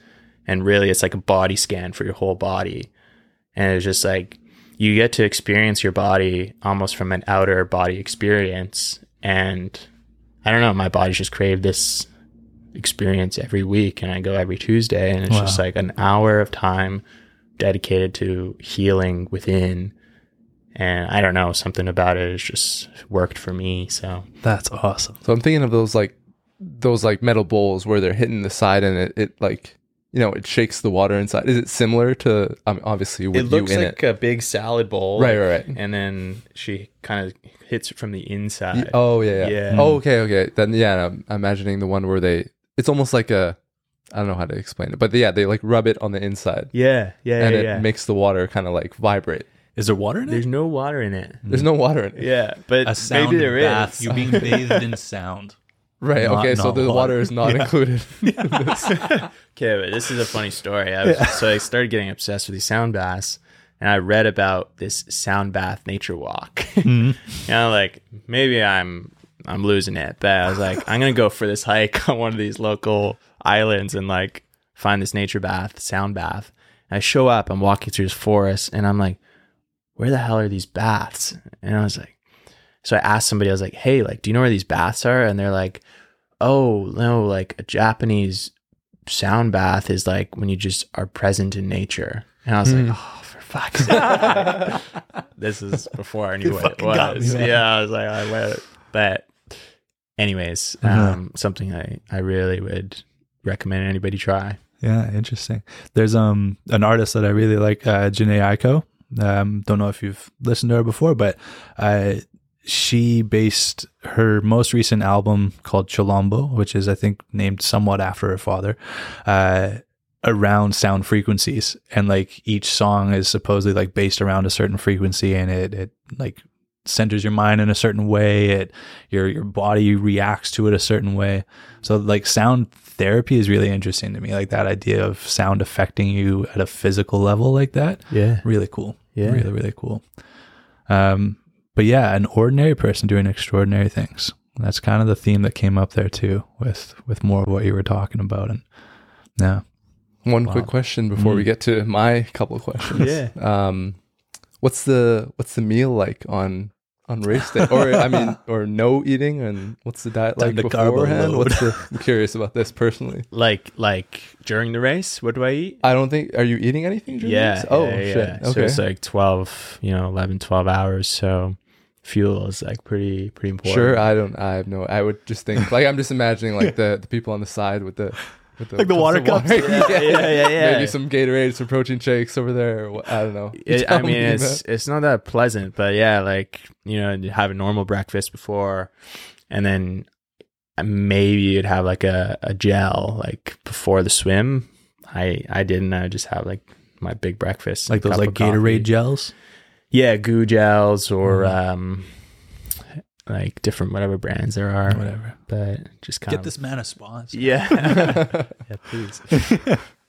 And really it's like a body scan for your whole body. And it's just like, you get to experience your body almost from an outer body experience. And I don't know, my body's just craved this experience every week, and I go every Tuesday, and it's wow. just like an hour of time dedicated to healing within. And I don't know, something about it has just worked for me. So that's awesome. So I'm thinking of those like those like metal bowls where they're hitting the side and it, it like, you know, it shakes the water inside. Is it similar to, I mean, obviously with you in it? It looks like a big salad bowl. Right, right, right. And then she kind of hits it from the inside. Oh, yeah, yeah. yeah. Oh, okay, okay. Then, yeah, I'm imagining the one where they, it's almost like a, I don't know how to explain it, but yeah, they like rub it on the inside. Yeah, yeah, and yeah, it yeah. makes the water kind of like vibrate. Is there water in it? There's no water in it. There's no water in it. Yeah, but a sound maybe there bath. Is. You're being bathed in sound. Right. Not, okay. Not so the water, water is not yeah. included. Yeah. In this. Okay, but this is a funny story. I was, yeah. So I started getting obsessed with these sound baths, and I read about this sound bath nature walk. Mm-hmm. And I'm like, maybe I'm I'm losing it, but I was like, I'm gonna go for this hike on one of these local islands and like find this nature bath, sound bath. And I show up. I'm walking through this forest, and I'm like, where the hell are these baths? And I was like, so I asked somebody, I was like, hey, like, do you know where these baths are? And they're like, oh, no, like a Japanese sound bath is like when you just are present in nature. And I was mm. like, oh, for fuck's sake. This is before I knew what it was. Me, yeah, I was like, I love it. But anyways, mm-hmm. um, something I, I really would recommend anybody try. Yeah, interesting. There's um an artist that I really like, uh, Jhené Aiko. Um, don't know if you've listened to her before, but uh, she based her most recent album called Chilombo, which is, I think, named somewhat after her father, uh, around sound frequencies. And like each song is supposedly like based around a certain frequency, and it, it like centers your mind in a certain way. It, your, your body reacts to it a certain way. So like sound therapy is really interesting to me. Like that idea of sound affecting you at a physical level like that. Yeah. Really cool. Yeah. Really, really cool. Um, but yeah, an ordinary person doing extraordinary things. That's kind of the theme that came up there too, with, with more of what you were talking about. And yeah. One wow. quick question before mm-hmm. we get to my couple of questions. Yeah. Um, what's the, what's the meal like on, on race day? Or I mean, or no eating, and what's the diet like the beforehand? What's the, I'm curious about this personally. Like, like during the race, what do I eat? I don't think, are you eating anything during yeah, the race? Oh, yeah, shit. Yeah. Okay. So it's like twelve, you know, eleven, twelve hours. So fuel is like pretty, pretty important. Sure. I don't, I have no, I would just think like, I'm just imagining like yeah. the, the people on the side with the, with the like the water cups. Water. Yeah, yeah, yeah, yeah. Maybe some Gatorade, some protein shakes over there. I don't know. It, I mean, me it's that. It's not that pleasant, but yeah, like, you know, you have a normal breakfast before, and then maybe you'd have like a, a gel like before the swim. I I didn't. I just have like my big breakfast, like those like Gatorade coffee. Gels. Yeah, goo gels or mm. um, like different whatever brands there are, whatever. But just kind get of get this man a sponsor. Yeah, yeah, please.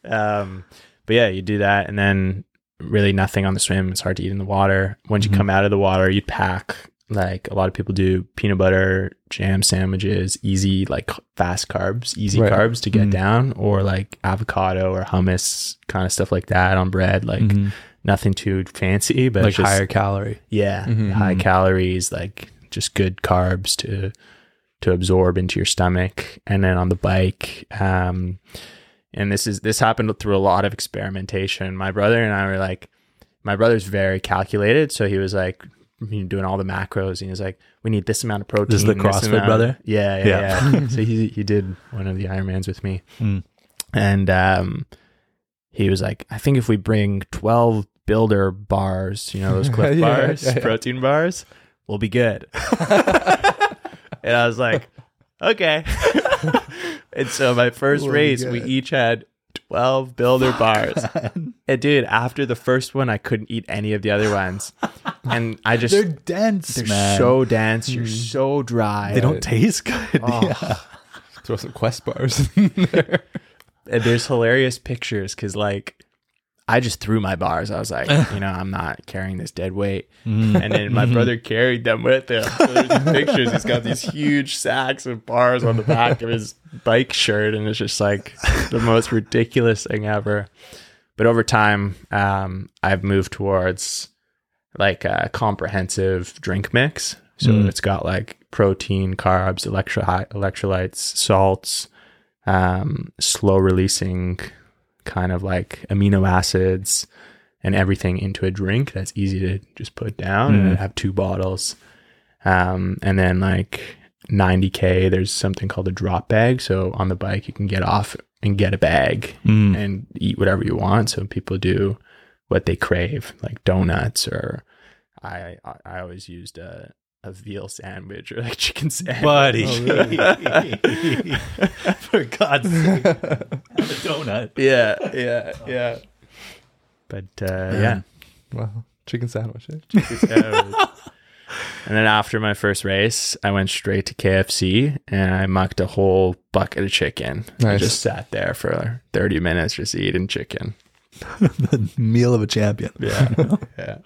um, but yeah, you do that, and then really nothing on the swim. It's hard to eat in the water. Once you mm-hmm. come out of the water, you pack like a lot of people do peanut butter jam sandwiches, easy like fast carbs, easy right. carbs to get mm-hmm. down, or like avocado or hummus kind of stuff like that on bread, like. Mm-hmm. Nothing too fancy, but like just, higher calorie. Yeah, mm-hmm. high calories, like just good carbs to to absorb into your stomach. And then on the bike, um, and this is this happened through a lot of experimentation. My brother and I were like, my brother's very calculated, so he was like doing all the macros, and he was like, we need this amount of protein. This is the CrossFit amount. Brother? Yeah, yeah, yeah. yeah. So he he did one of the Ironmans with me, mm. and um, he was like, I think if we bring twelve builder bars, you know, those Cliff yeah, bars, yeah, yeah. protein bars, we'll be good. And I was like, okay. And so my first we'll race, we each had twelve builder bars. And dude, after the first one, I couldn't eat any of the other ones. And I just... They're dense, They're man. so dense. Mm. You're so dry. They don't taste good. Oh. Yeah. Throw some Quest bars in there. And there's hilarious pictures because like... I just threw my bars. I was like, you know, I'm not carrying this dead weight. Mm. And then my brother carried them with him. So there's pictures. He's got these huge sacks of bars on the back of his bike shirt. And it's just like the most ridiculous thing ever. But over time, um, I've moved towards like a comprehensive drink mix. So mm. it's got like protein, carbs, electro- electrolytes, salts, um, slow releasing kind of like amino acids and everything into a drink that's easy to just put down mm. and have two bottles. Um, and then like ninety K, there's something called a drop bag. So on the bike, you can get off and get a bag mm. and eat whatever you want. So people do what they crave, like donuts, or I I always used a, a veal sandwich or like chicken sandwich. Buddy. For God's sake. Have a donut. Yeah, yeah, yeah. But uh, yeah. yeah. Wow. Chicken sandwich. Eh? Chicken sandwich. And then after my first race, I went straight to K F C and I mucked a whole bucket of chicken. Nice. I just sat there for thirty minutes just eating chicken. The meal of a champion. Yeah. Yeah.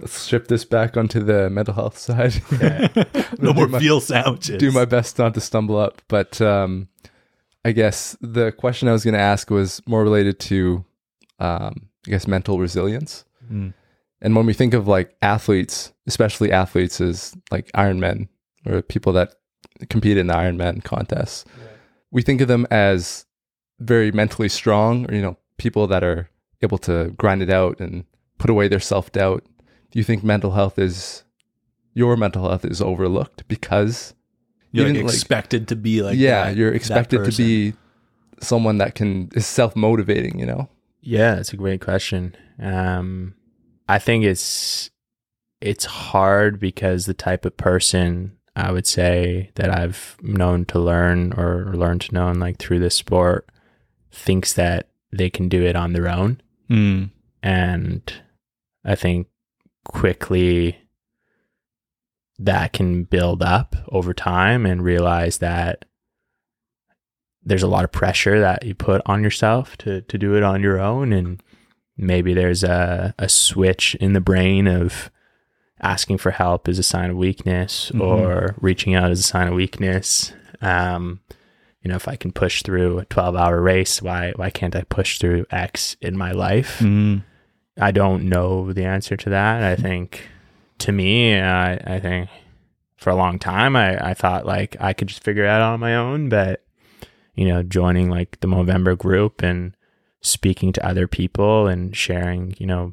Let's shift this back onto the mental health side. Yeah. No more my, veal sandwiches. Do my best not to stumble up. But um, I guess the question I was going to ask was more related to, um, I guess, mental resilience. Mm. And when we think of like athletes, especially athletes as like Ironmen or people that compete in the Ironman contests, yeah. we think of them as very mentally strong, or, you know, people that are able to grind it out and put away their self-doubt. Do you think mental health is, your mental health is overlooked because you're you like expected like, to be like, yeah, that, you're expected to be someone that can is self-motivating, you know? Yeah, that's a great question. Um, I think it's it's hard because the type of person I would say that I've known to learn or learned to know and like through this sport thinks that they can do it on their own. Mm. And I think quickly that can build up over time and realize that there's a lot of pressure that you put on yourself to to do it on your own. And maybe there's a, a switch in the brain of asking for help is a sign of weakness, mm-hmm. or reaching out is a sign of weakness. Um, you know, if I can push through a twelve hour race, why, why can't I push through X in my life? Mm. I don't know the answer to that. I think to me, I, I think for a long time, I, I thought like I could just figure it out on my own, but you know, joining like the Movember group and speaking to other people and sharing, you know,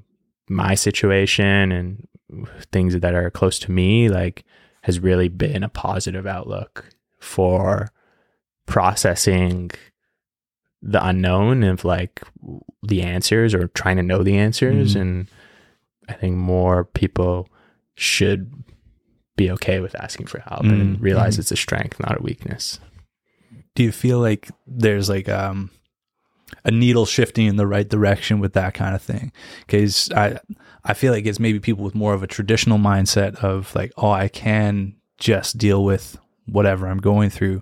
my situation and things that are close to me, like has really been a positive outlook for processing the unknown of like the answers or trying to know the answers. Mm. And I think more people should be okay with asking for help, mm. and realize mm. it's a strength, not a weakness. Do you feel like there's like, um, a needle shifting in the right direction with that kind of thing? Because I, I feel like it's maybe people with more of a traditional mindset of like, oh, I can just deal with whatever I'm going through.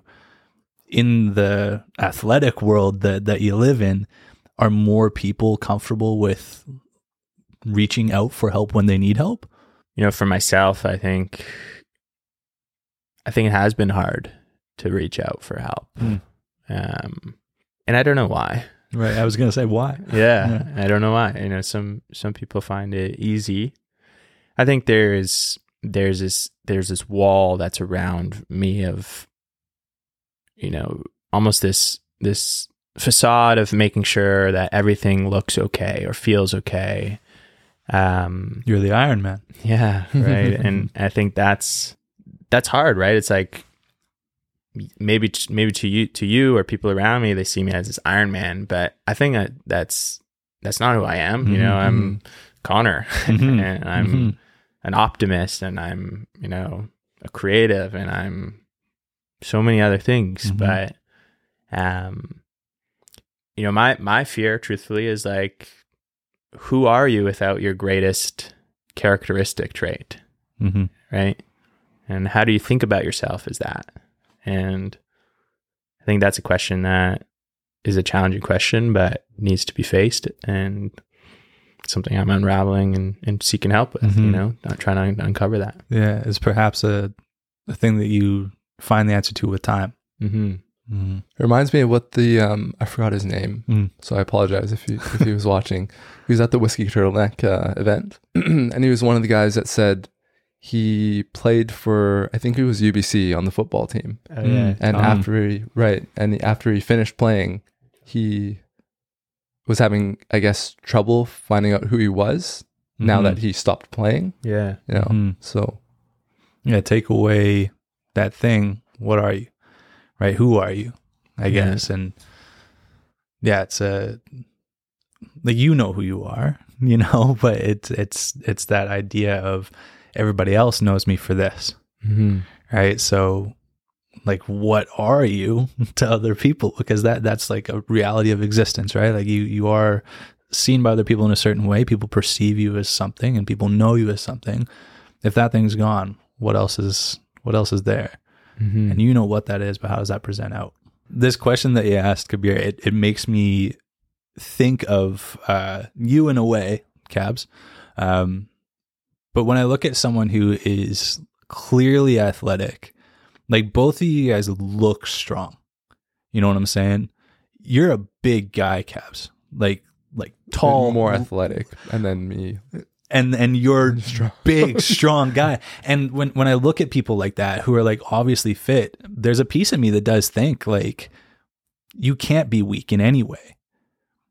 In the athletic world that, that you live in, are more people comfortable with reaching out for help when they need help? You know, for myself, I think, I think it has been hard to reach out for help. Mm. Um, and I don't know why. Right. I was going to say why. Yeah, yeah. I don't know why. You know, some, some people find it easy. I think there is, there's this, there's this wall that's around me of, you know, almost this, this facade of making sure that everything looks okay or feels okay. Um, You're the Iron Man. Yeah. Right. And I think that's, that's hard, right? It's like, maybe, maybe to you, to you or people around me, they see me as this Iron Man, but I think I, that's, that's not who I am. Mm-hmm. You know, I'm Connor, mm-hmm. and I'm mm-hmm. an optimist, and I'm, you know, a creative, and I'm so many other things, mm-hmm. but, um, you know, my, my fear truthfully is like, who are you without your greatest characteristic trait? Mm-hmm. Right. And how do you think about yourself as that? And I think that's a question that is a challenging question, but needs to be faced, and something I'm unraveling and, and seeking help with, mm-hmm. you know, not trying to un- uncover that. Yeah. It's perhaps a, a thing that you find the answer to with time. Mm-hmm. Mm-hmm. It reminds me of what the um I forgot his name, mm. so I apologize if he if he was watching. He was at the Whiskey Turtleneck uh, event, and he was one of the guys that said he played for, I think it was U B C on the football team. Oh, yeah. And um. after he right, and after he finished playing, he was having, I guess, trouble finding out who he was, mm-hmm. now that he stopped playing. Yeah, you know, mm-hmm. so yeah, take away that thing, what are you, right? Who are you, I guess? Yeah. And yeah, it's a, like, you know who you are, you know, but it's, it's, it's that idea of everybody else knows me for this. Mm-hmm. Right. So like, what are you to other people? Because that, that's like a reality of existence, right? Like you, you are seen by other people in a certain way. People perceive you as something and people know you as something. If that thing's gone, what else is, what else is there? Mm-hmm. And you know what that is, but how does that present out? This question that you asked, Kabir, it, it makes me think of uh, you in a way, Cabs. Um, but when I look at someone who is clearly athletic, like both of you guys look strong. You know what I'm saying? You're a big guy, Cabs. Like like tall. More athletic. And then me. And and you're strong. Big, strong guy. And when, when I look at people like that who are like obviously fit, there's a piece of me that does think like you can't be weak in any way.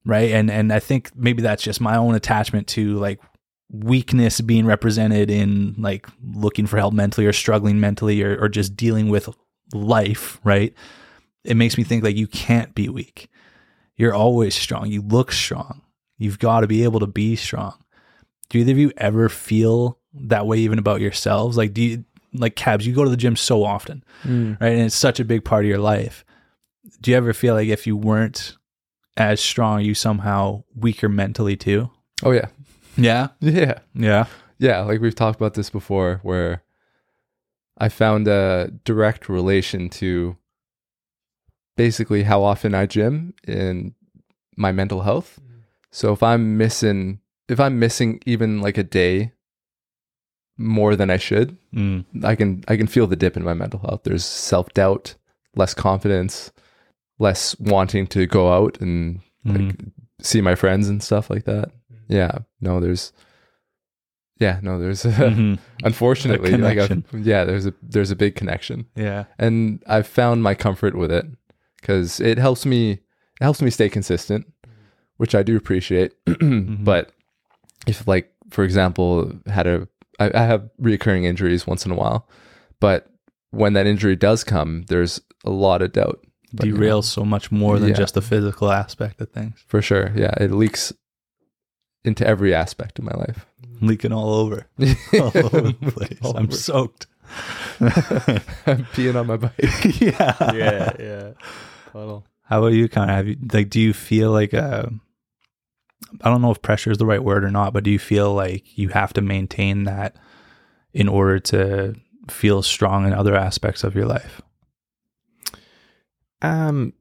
Right. And and I think maybe that's just my own attachment to like weakness being represented in like looking for help mentally or struggling mentally or, or just dealing with life. Right. It makes me think like you can't be weak. You're always strong. You look strong. You've got to be able to be strong. Do either of you ever feel that way even about yourselves? Like, do you, like Cabs, you go to the gym so often, mm. right? And it's such a big part of your life. Do you ever feel like if you weren't as strong, you somehow weaker mentally too? Oh, yeah. Yeah? Yeah. Yeah. Yeah. Like we've talked about this before where I found a direct relation to basically how often I gym and my mental health. So if I'm missing... If I'm missing even like a day more than I should, mm. I can I can feel the dip in my mental health. There's self-doubt, less confidence, less wanting to go out and mm. like, see my friends and stuff like that. Yeah, no, there's, yeah, no, there's, a, mm-hmm. unfortunately, the like a, yeah, there's a there's a big connection. Yeah, and I've found my comfort with it because it helps me it helps me stay consistent, which I do appreciate, mm-hmm. but. If like, for example, had a, I, I have recurring injuries once in a while, but when that injury does come, there's a lot of doubt. But, derails you know, so much more than yeah. just the physical aspect of things. For sure. Yeah. It leaks into every aspect of my life. Leaking all over. All over the place. Over. I'm soaked. I'm peeing on my bike. Yeah. Yeah. Yeah. Total. How about you, Connor? Have you, like, do you feel like, uh, I don't know if pressure is the right word or not, but do you feel like you have to maintain that in order to feel strong in other aspects of your life? Um,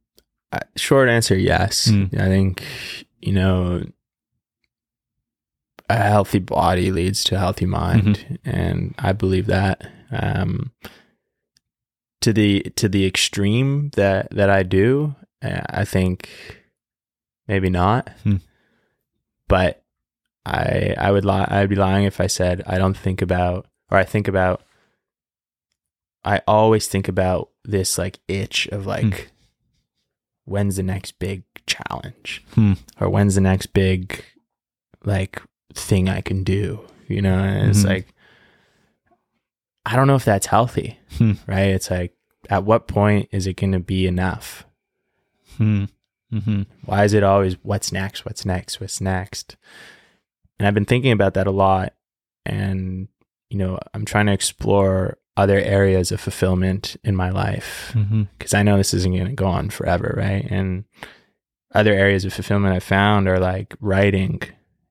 short answer, yes. Mm. I think, you know, a healthy body leads to a healthy mind. Mm-hmm. And I believe that, um, to the, to the extreme that, that I do, I think maybe not. Mm. But I I would lie I'd be lying if I said I don't think about or I think about I always think about this like itch of like mm. when's the next big challenge mm. or when's the next big like thing I can do, you know, and it's mm. like I don't know if that's healthy, mm. right? It's like at what point is it going to be enough? Mm. Mm-hmm. Why is it always what's next, what's next, what's next? And I've been thinking about that a lot. And, you know, I'm trying to explore other areas of fulfillment in my life because mm-hmm. I know this isn't going to go on forever, right? And other areas of fulfillment I found are like writing.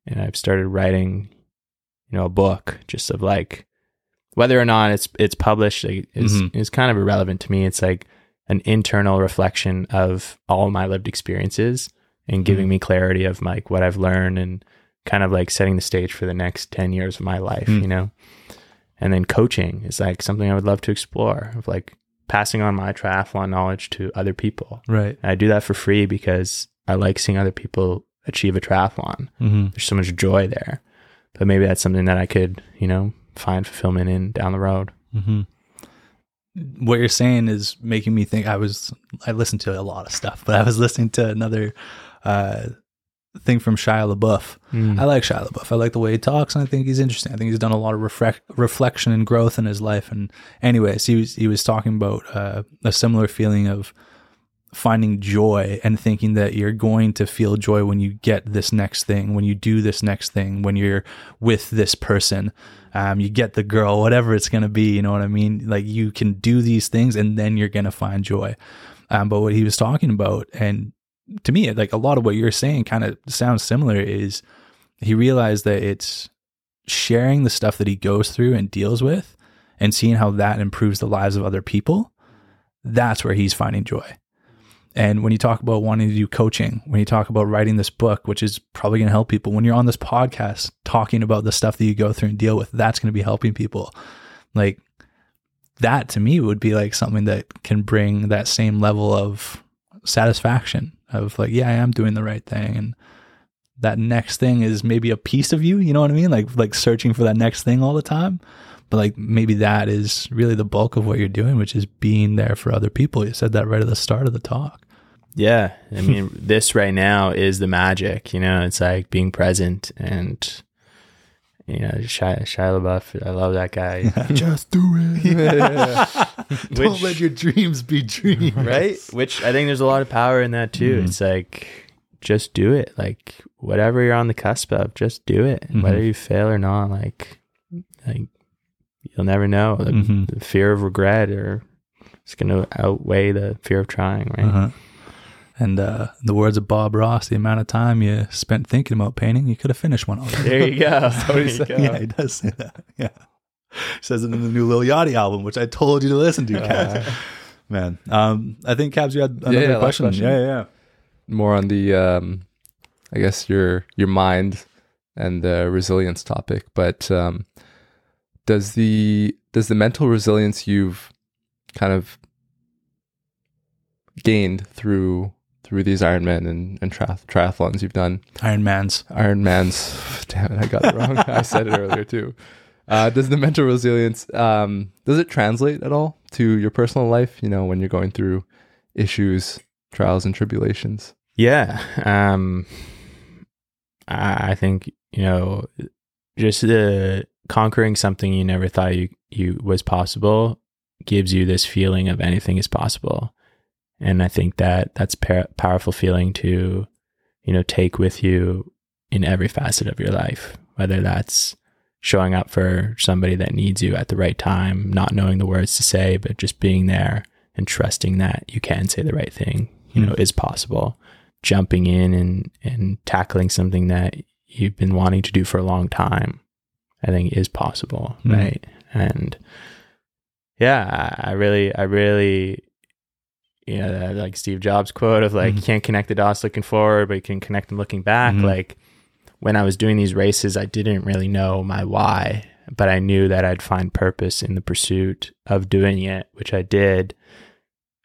And I've started writing, you know, a book just of like whether or not it's it's published like, is mm-hmm. is kind of irrelevant to me. It's like an internal reflection of all my lived experiences and giving mm. me clarity of like what I've learned and kind of like setting the stage for the next ten years of my life, mm. you know? And then coaching is like something I would love to explore of like passing on my triathlon knowledge to other people. Right. And I do that for free because I like seeing other people achieve a triathlon. Mm-hmm. There's so much joy there, but maybe that's something that I could, you know, find fulfillment in down the road. Mm-hmm. What you're saying is making me think. I was, I listened to a lot of stuff, but I was listening to another uh, thing from Shia LaBeouf. Mm. I like Shia LaBeouf. I like the way he talks, and I think he's interesting. I think he's done a lot of refre- reflection and growth in his life. And anyways, he was, he was talking about uh, a similar feeling of finding joy and thinking that you're going to feel joy when you get this next thing, when you do this next thing, when you're with this person, um, you get the girl, whatever it's going to be, you know what I mean? Like, you can do these things and then you're going to find joy. Um, but what he was talking about, and to me, like, a lot of what you're saying kind of sounds similar, is he realized that it's sharing the stuff that he goes through and deals with and seeing how that improves the lives of other people. That's where he's finding joy. And when you talk about wanting to do coaching, when you talk about writing this book, which is probably going to help people, when you're on this podcast talking about the stuff that you go through and deal with, that's going to be helping people. Like, that to me would be like something that can bring that same level of satisfaction of like, yeah, I am doing the right thing. And that next thing is maybe a piece of you, you know what I mean? Like, like searching for that next thing all the time. But like, maybe that is really the bulk of what you're doing, which is being there for other people. You said that right at the start of the talk. Yeah. I mean, this right now is the magic, you know, it's like being present. And, you know, Shia, Shia LaBeouf, I love that guy. Yeah. Just do it. Yeah. Which, don't let your dreams be dreams. Right. Which I think there's a lot of power in that too. Mm-hmm. It's like, just do it. Like, whatever you're on the cusp of, just do it. Mm-hmm. Whether you fail or not, like, like you'll never know. The, mm-hmm. the fear of regret or it's going to outweigh the fear of trying. Right. Uh-huh. And uh, the words of Bob Ross, the amount of time you spent thinking about painting, you could have finished one already. There you go. There you go. Yeah, he does say that. Yeah. He says it in the new Lil Yachty album, which I told you to listen to, Cabs. Uh, Man. Um, I think, Cabs, you had another yeah, yeah, question. question. Yeah, yeah. More on the, um, I guess, your your mind and the resilience topic. But um, does the does the mental resilience you've kind of gained through... through these Ironman and, and tri- triathlons you've done. Ironmans. Ironmans. Damn it, I got it wrong. I said it earlier too. Uh, does the mental resilience, um, does it translate at all to your personal life, you know, when you're going through issues, trials and tribulations? Yeah. Um, I think, you know, just the conquering something you never thought you, you was possible gives you this feeling of anything is possible. And I think that that's a par- powerful feeling to, you know, take with you in every facet of your life, whether that's showing up for somebody that needs you at the right time, not knowing the words to say, but just being there and trusting that you can say the right thing, you mm-hmm. know, is possible. Jumping in and, and tackling something that you've been wanting to do for a long time, I think is possible, mm-hmm. right? And yeah, I really, I really... you know, that, like Steve Jobs quote of like, mm-hmm. you can't connect the dots looking forward, but you can connect them looking back. Mm-hmm. Like when I was doing these races, I didn't really know my why, but I knew that I'd find purpose in the pursuit of doing it, which I did.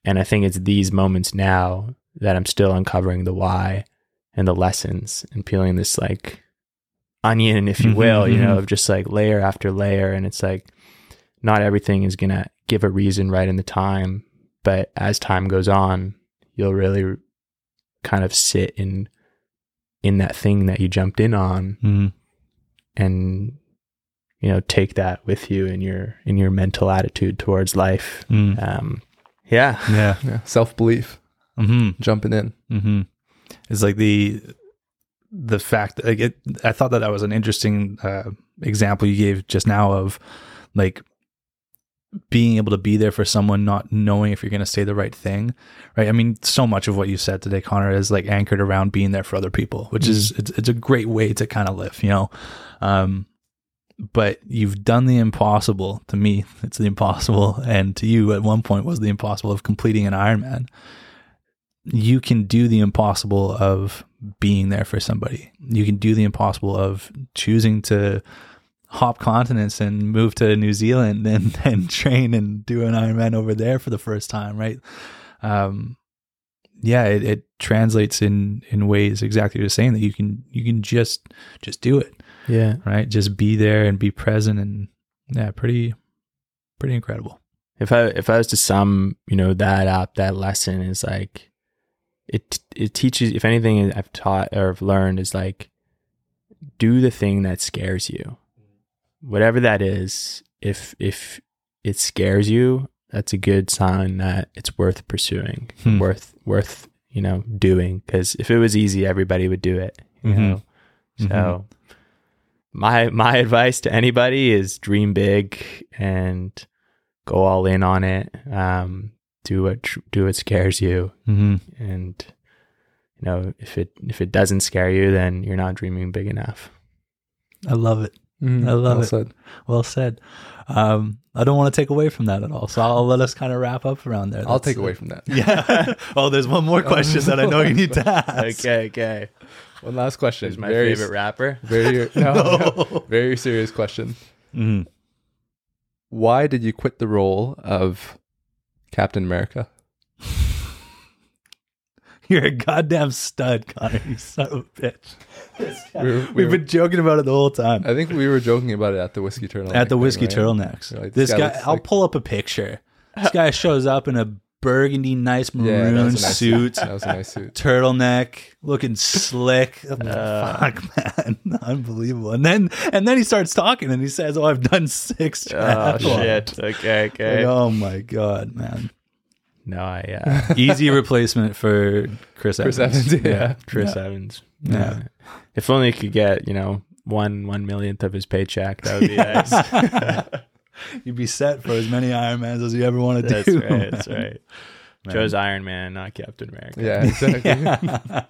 And I think it's these moments now that I'm still uncovering the why and the lessons and peeling this like onion, if you will, mm-hmm. you know, of just like layer after layer. And it's like, not everything is going to give a reason right in the time. But as time goes on, you'll really kind of sit in in that thing that you jumped in on, mm-hmm. and you know, take that with you in your in your mental attitude towards life. Mm. Um, yeah, yeah, yeah. Self belief, mm-hmm. jumping in. Mm-hmm. It's like the the fact that like it, I thought that that was an interesting uh, example you gave just now of like. Being able to be there for someone, not knowing if you're going to say the right thing, right? I mean, so much of what you said today, Connor, is like anchored around being there for other people, which mm-hmm. is, it's, it's a great way to kind of live, you know? Um, but you've done the impossible. To me, it's the impossible. And to you at one point was the impossible of completing an Ironman. You can do the impossible of being there for somebody. You can do the impossible of choosing to hop continents and move to New Zealand and, and train and do an Ironman over there for the first time, right? Um, yeah, it, it translates in in ways exactly the same that you can you can just just do it, yeah, right? Just be there and be present, and yeah, pretty pretty incredible. If I if I was to sum, you know, that up, that lesson is like it it teaches. If anything, I've taught or I've learned is like do the thing that scares you. Whatever that is, if if it scares you, that's a good sign that it's worth pursuing, hmm. worth, worth, you know, doing. Cause if it was easy, everybody would do it, you mm-hmm. know? So mm-hmm. my, my advice to anybody is dream big and go all in on it. Um, do what, do what scares you. Mm-hmm. And you know, if it, if it doesn't scare you, then you're not dreaming big enough. I love it. Mm, I love well it. Said. Well said. Um, I don't want to take away from that at all. So I'll let us kind of wrap up around there. That's I'll take it. away from that. Yeah. Oh, there's one more question that I know you need to ask. Okay. Okay. One last question. Is my very, favorite rapper? Very, no, no. No, very serious question. Mm. Why did you quit the role of Captain America? You're a goddamn stud, Connor. You son of a bitch. Yeah. We were, we We've were, been joking about it the whole time. I think we were joking about it at the Whiskey Turtleneck. At the Whiskey thing, right? Turtlenecks. Like, this, this guy, guy I'll like... pull up a picture. This guy shows up in a burgundy, nice maroon yeah, that was a nice, suit. That was a nice suit. Turtleneck, looking slick. Uh, Fuck, man. Unbelievable. And then and then he starts talking and he says, oh, I've done six triathlons. Oh, shit. Okay, okay. Like, oh, my God, man. No, I, uh, easy replacement for Chris Evans. Chris Evans, yeah. yeah. Chris yeah. Evans. Yeah. yeah. If only he could get, you know, one one millionth of his paycheck, that would be yeah. nice. You'd be set for as many Ironmans as you ever want to that's do. That's right, man. that's right. Man. Joe's Ironman, not Captain America. Yeah, exactly. yeah.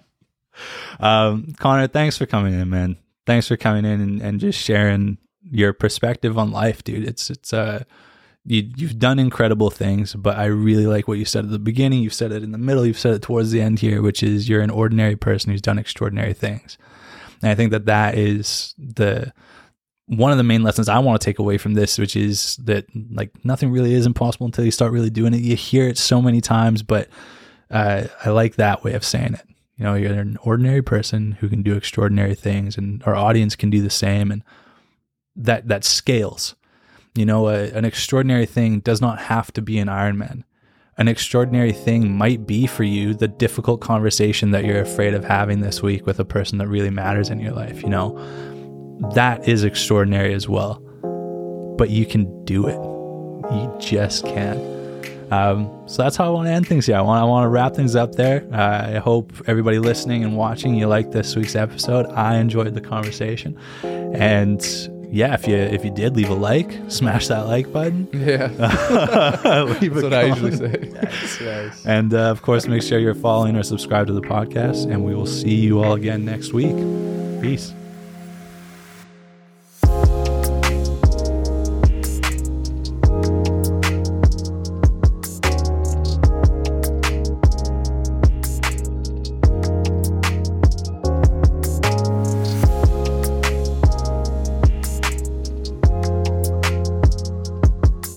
Um, Connor, thanks for coming in, man. Thanks for coming in and, and just sharing your perspective on life, dude. It's, it's, uh, You, you've done incredible things, but I really like what you said at the beginning. You've said it in the middle. You've said it towards the end here, which is you're an ordinary person who's done extraordinary things. And I think that that is the one of the main lessons I want to take away from this, which is that like nothing really is impossible until you start really doing it. You hear it so many times, but uh, I like that way of saying it. You know, you're an ordinary person who can do extraordinary things, and our audience can do the same, and that that scales. You know, a, an extraordinary thing does not have to be an Ironman. An extraordinary thing might be for you the difficult conversation that you're afraid of having this week with a person that really matters in your life. You know, that is extraordinary as well. But you can do it. You just can. Um, so that's how I want to end things here. I want I want to wrap things up there. Uh, I hope everybody listening and watching, you liked this week's episode. I enjoyed the conversation, and. Yeah, if you if you did, leave a like, smash that like button. Yeah, leave that's a what comment. I usually say. Nice, nice. And uh, of course, make sure you're following or subscribed to the podcast. And we will see you all again next week. Peace.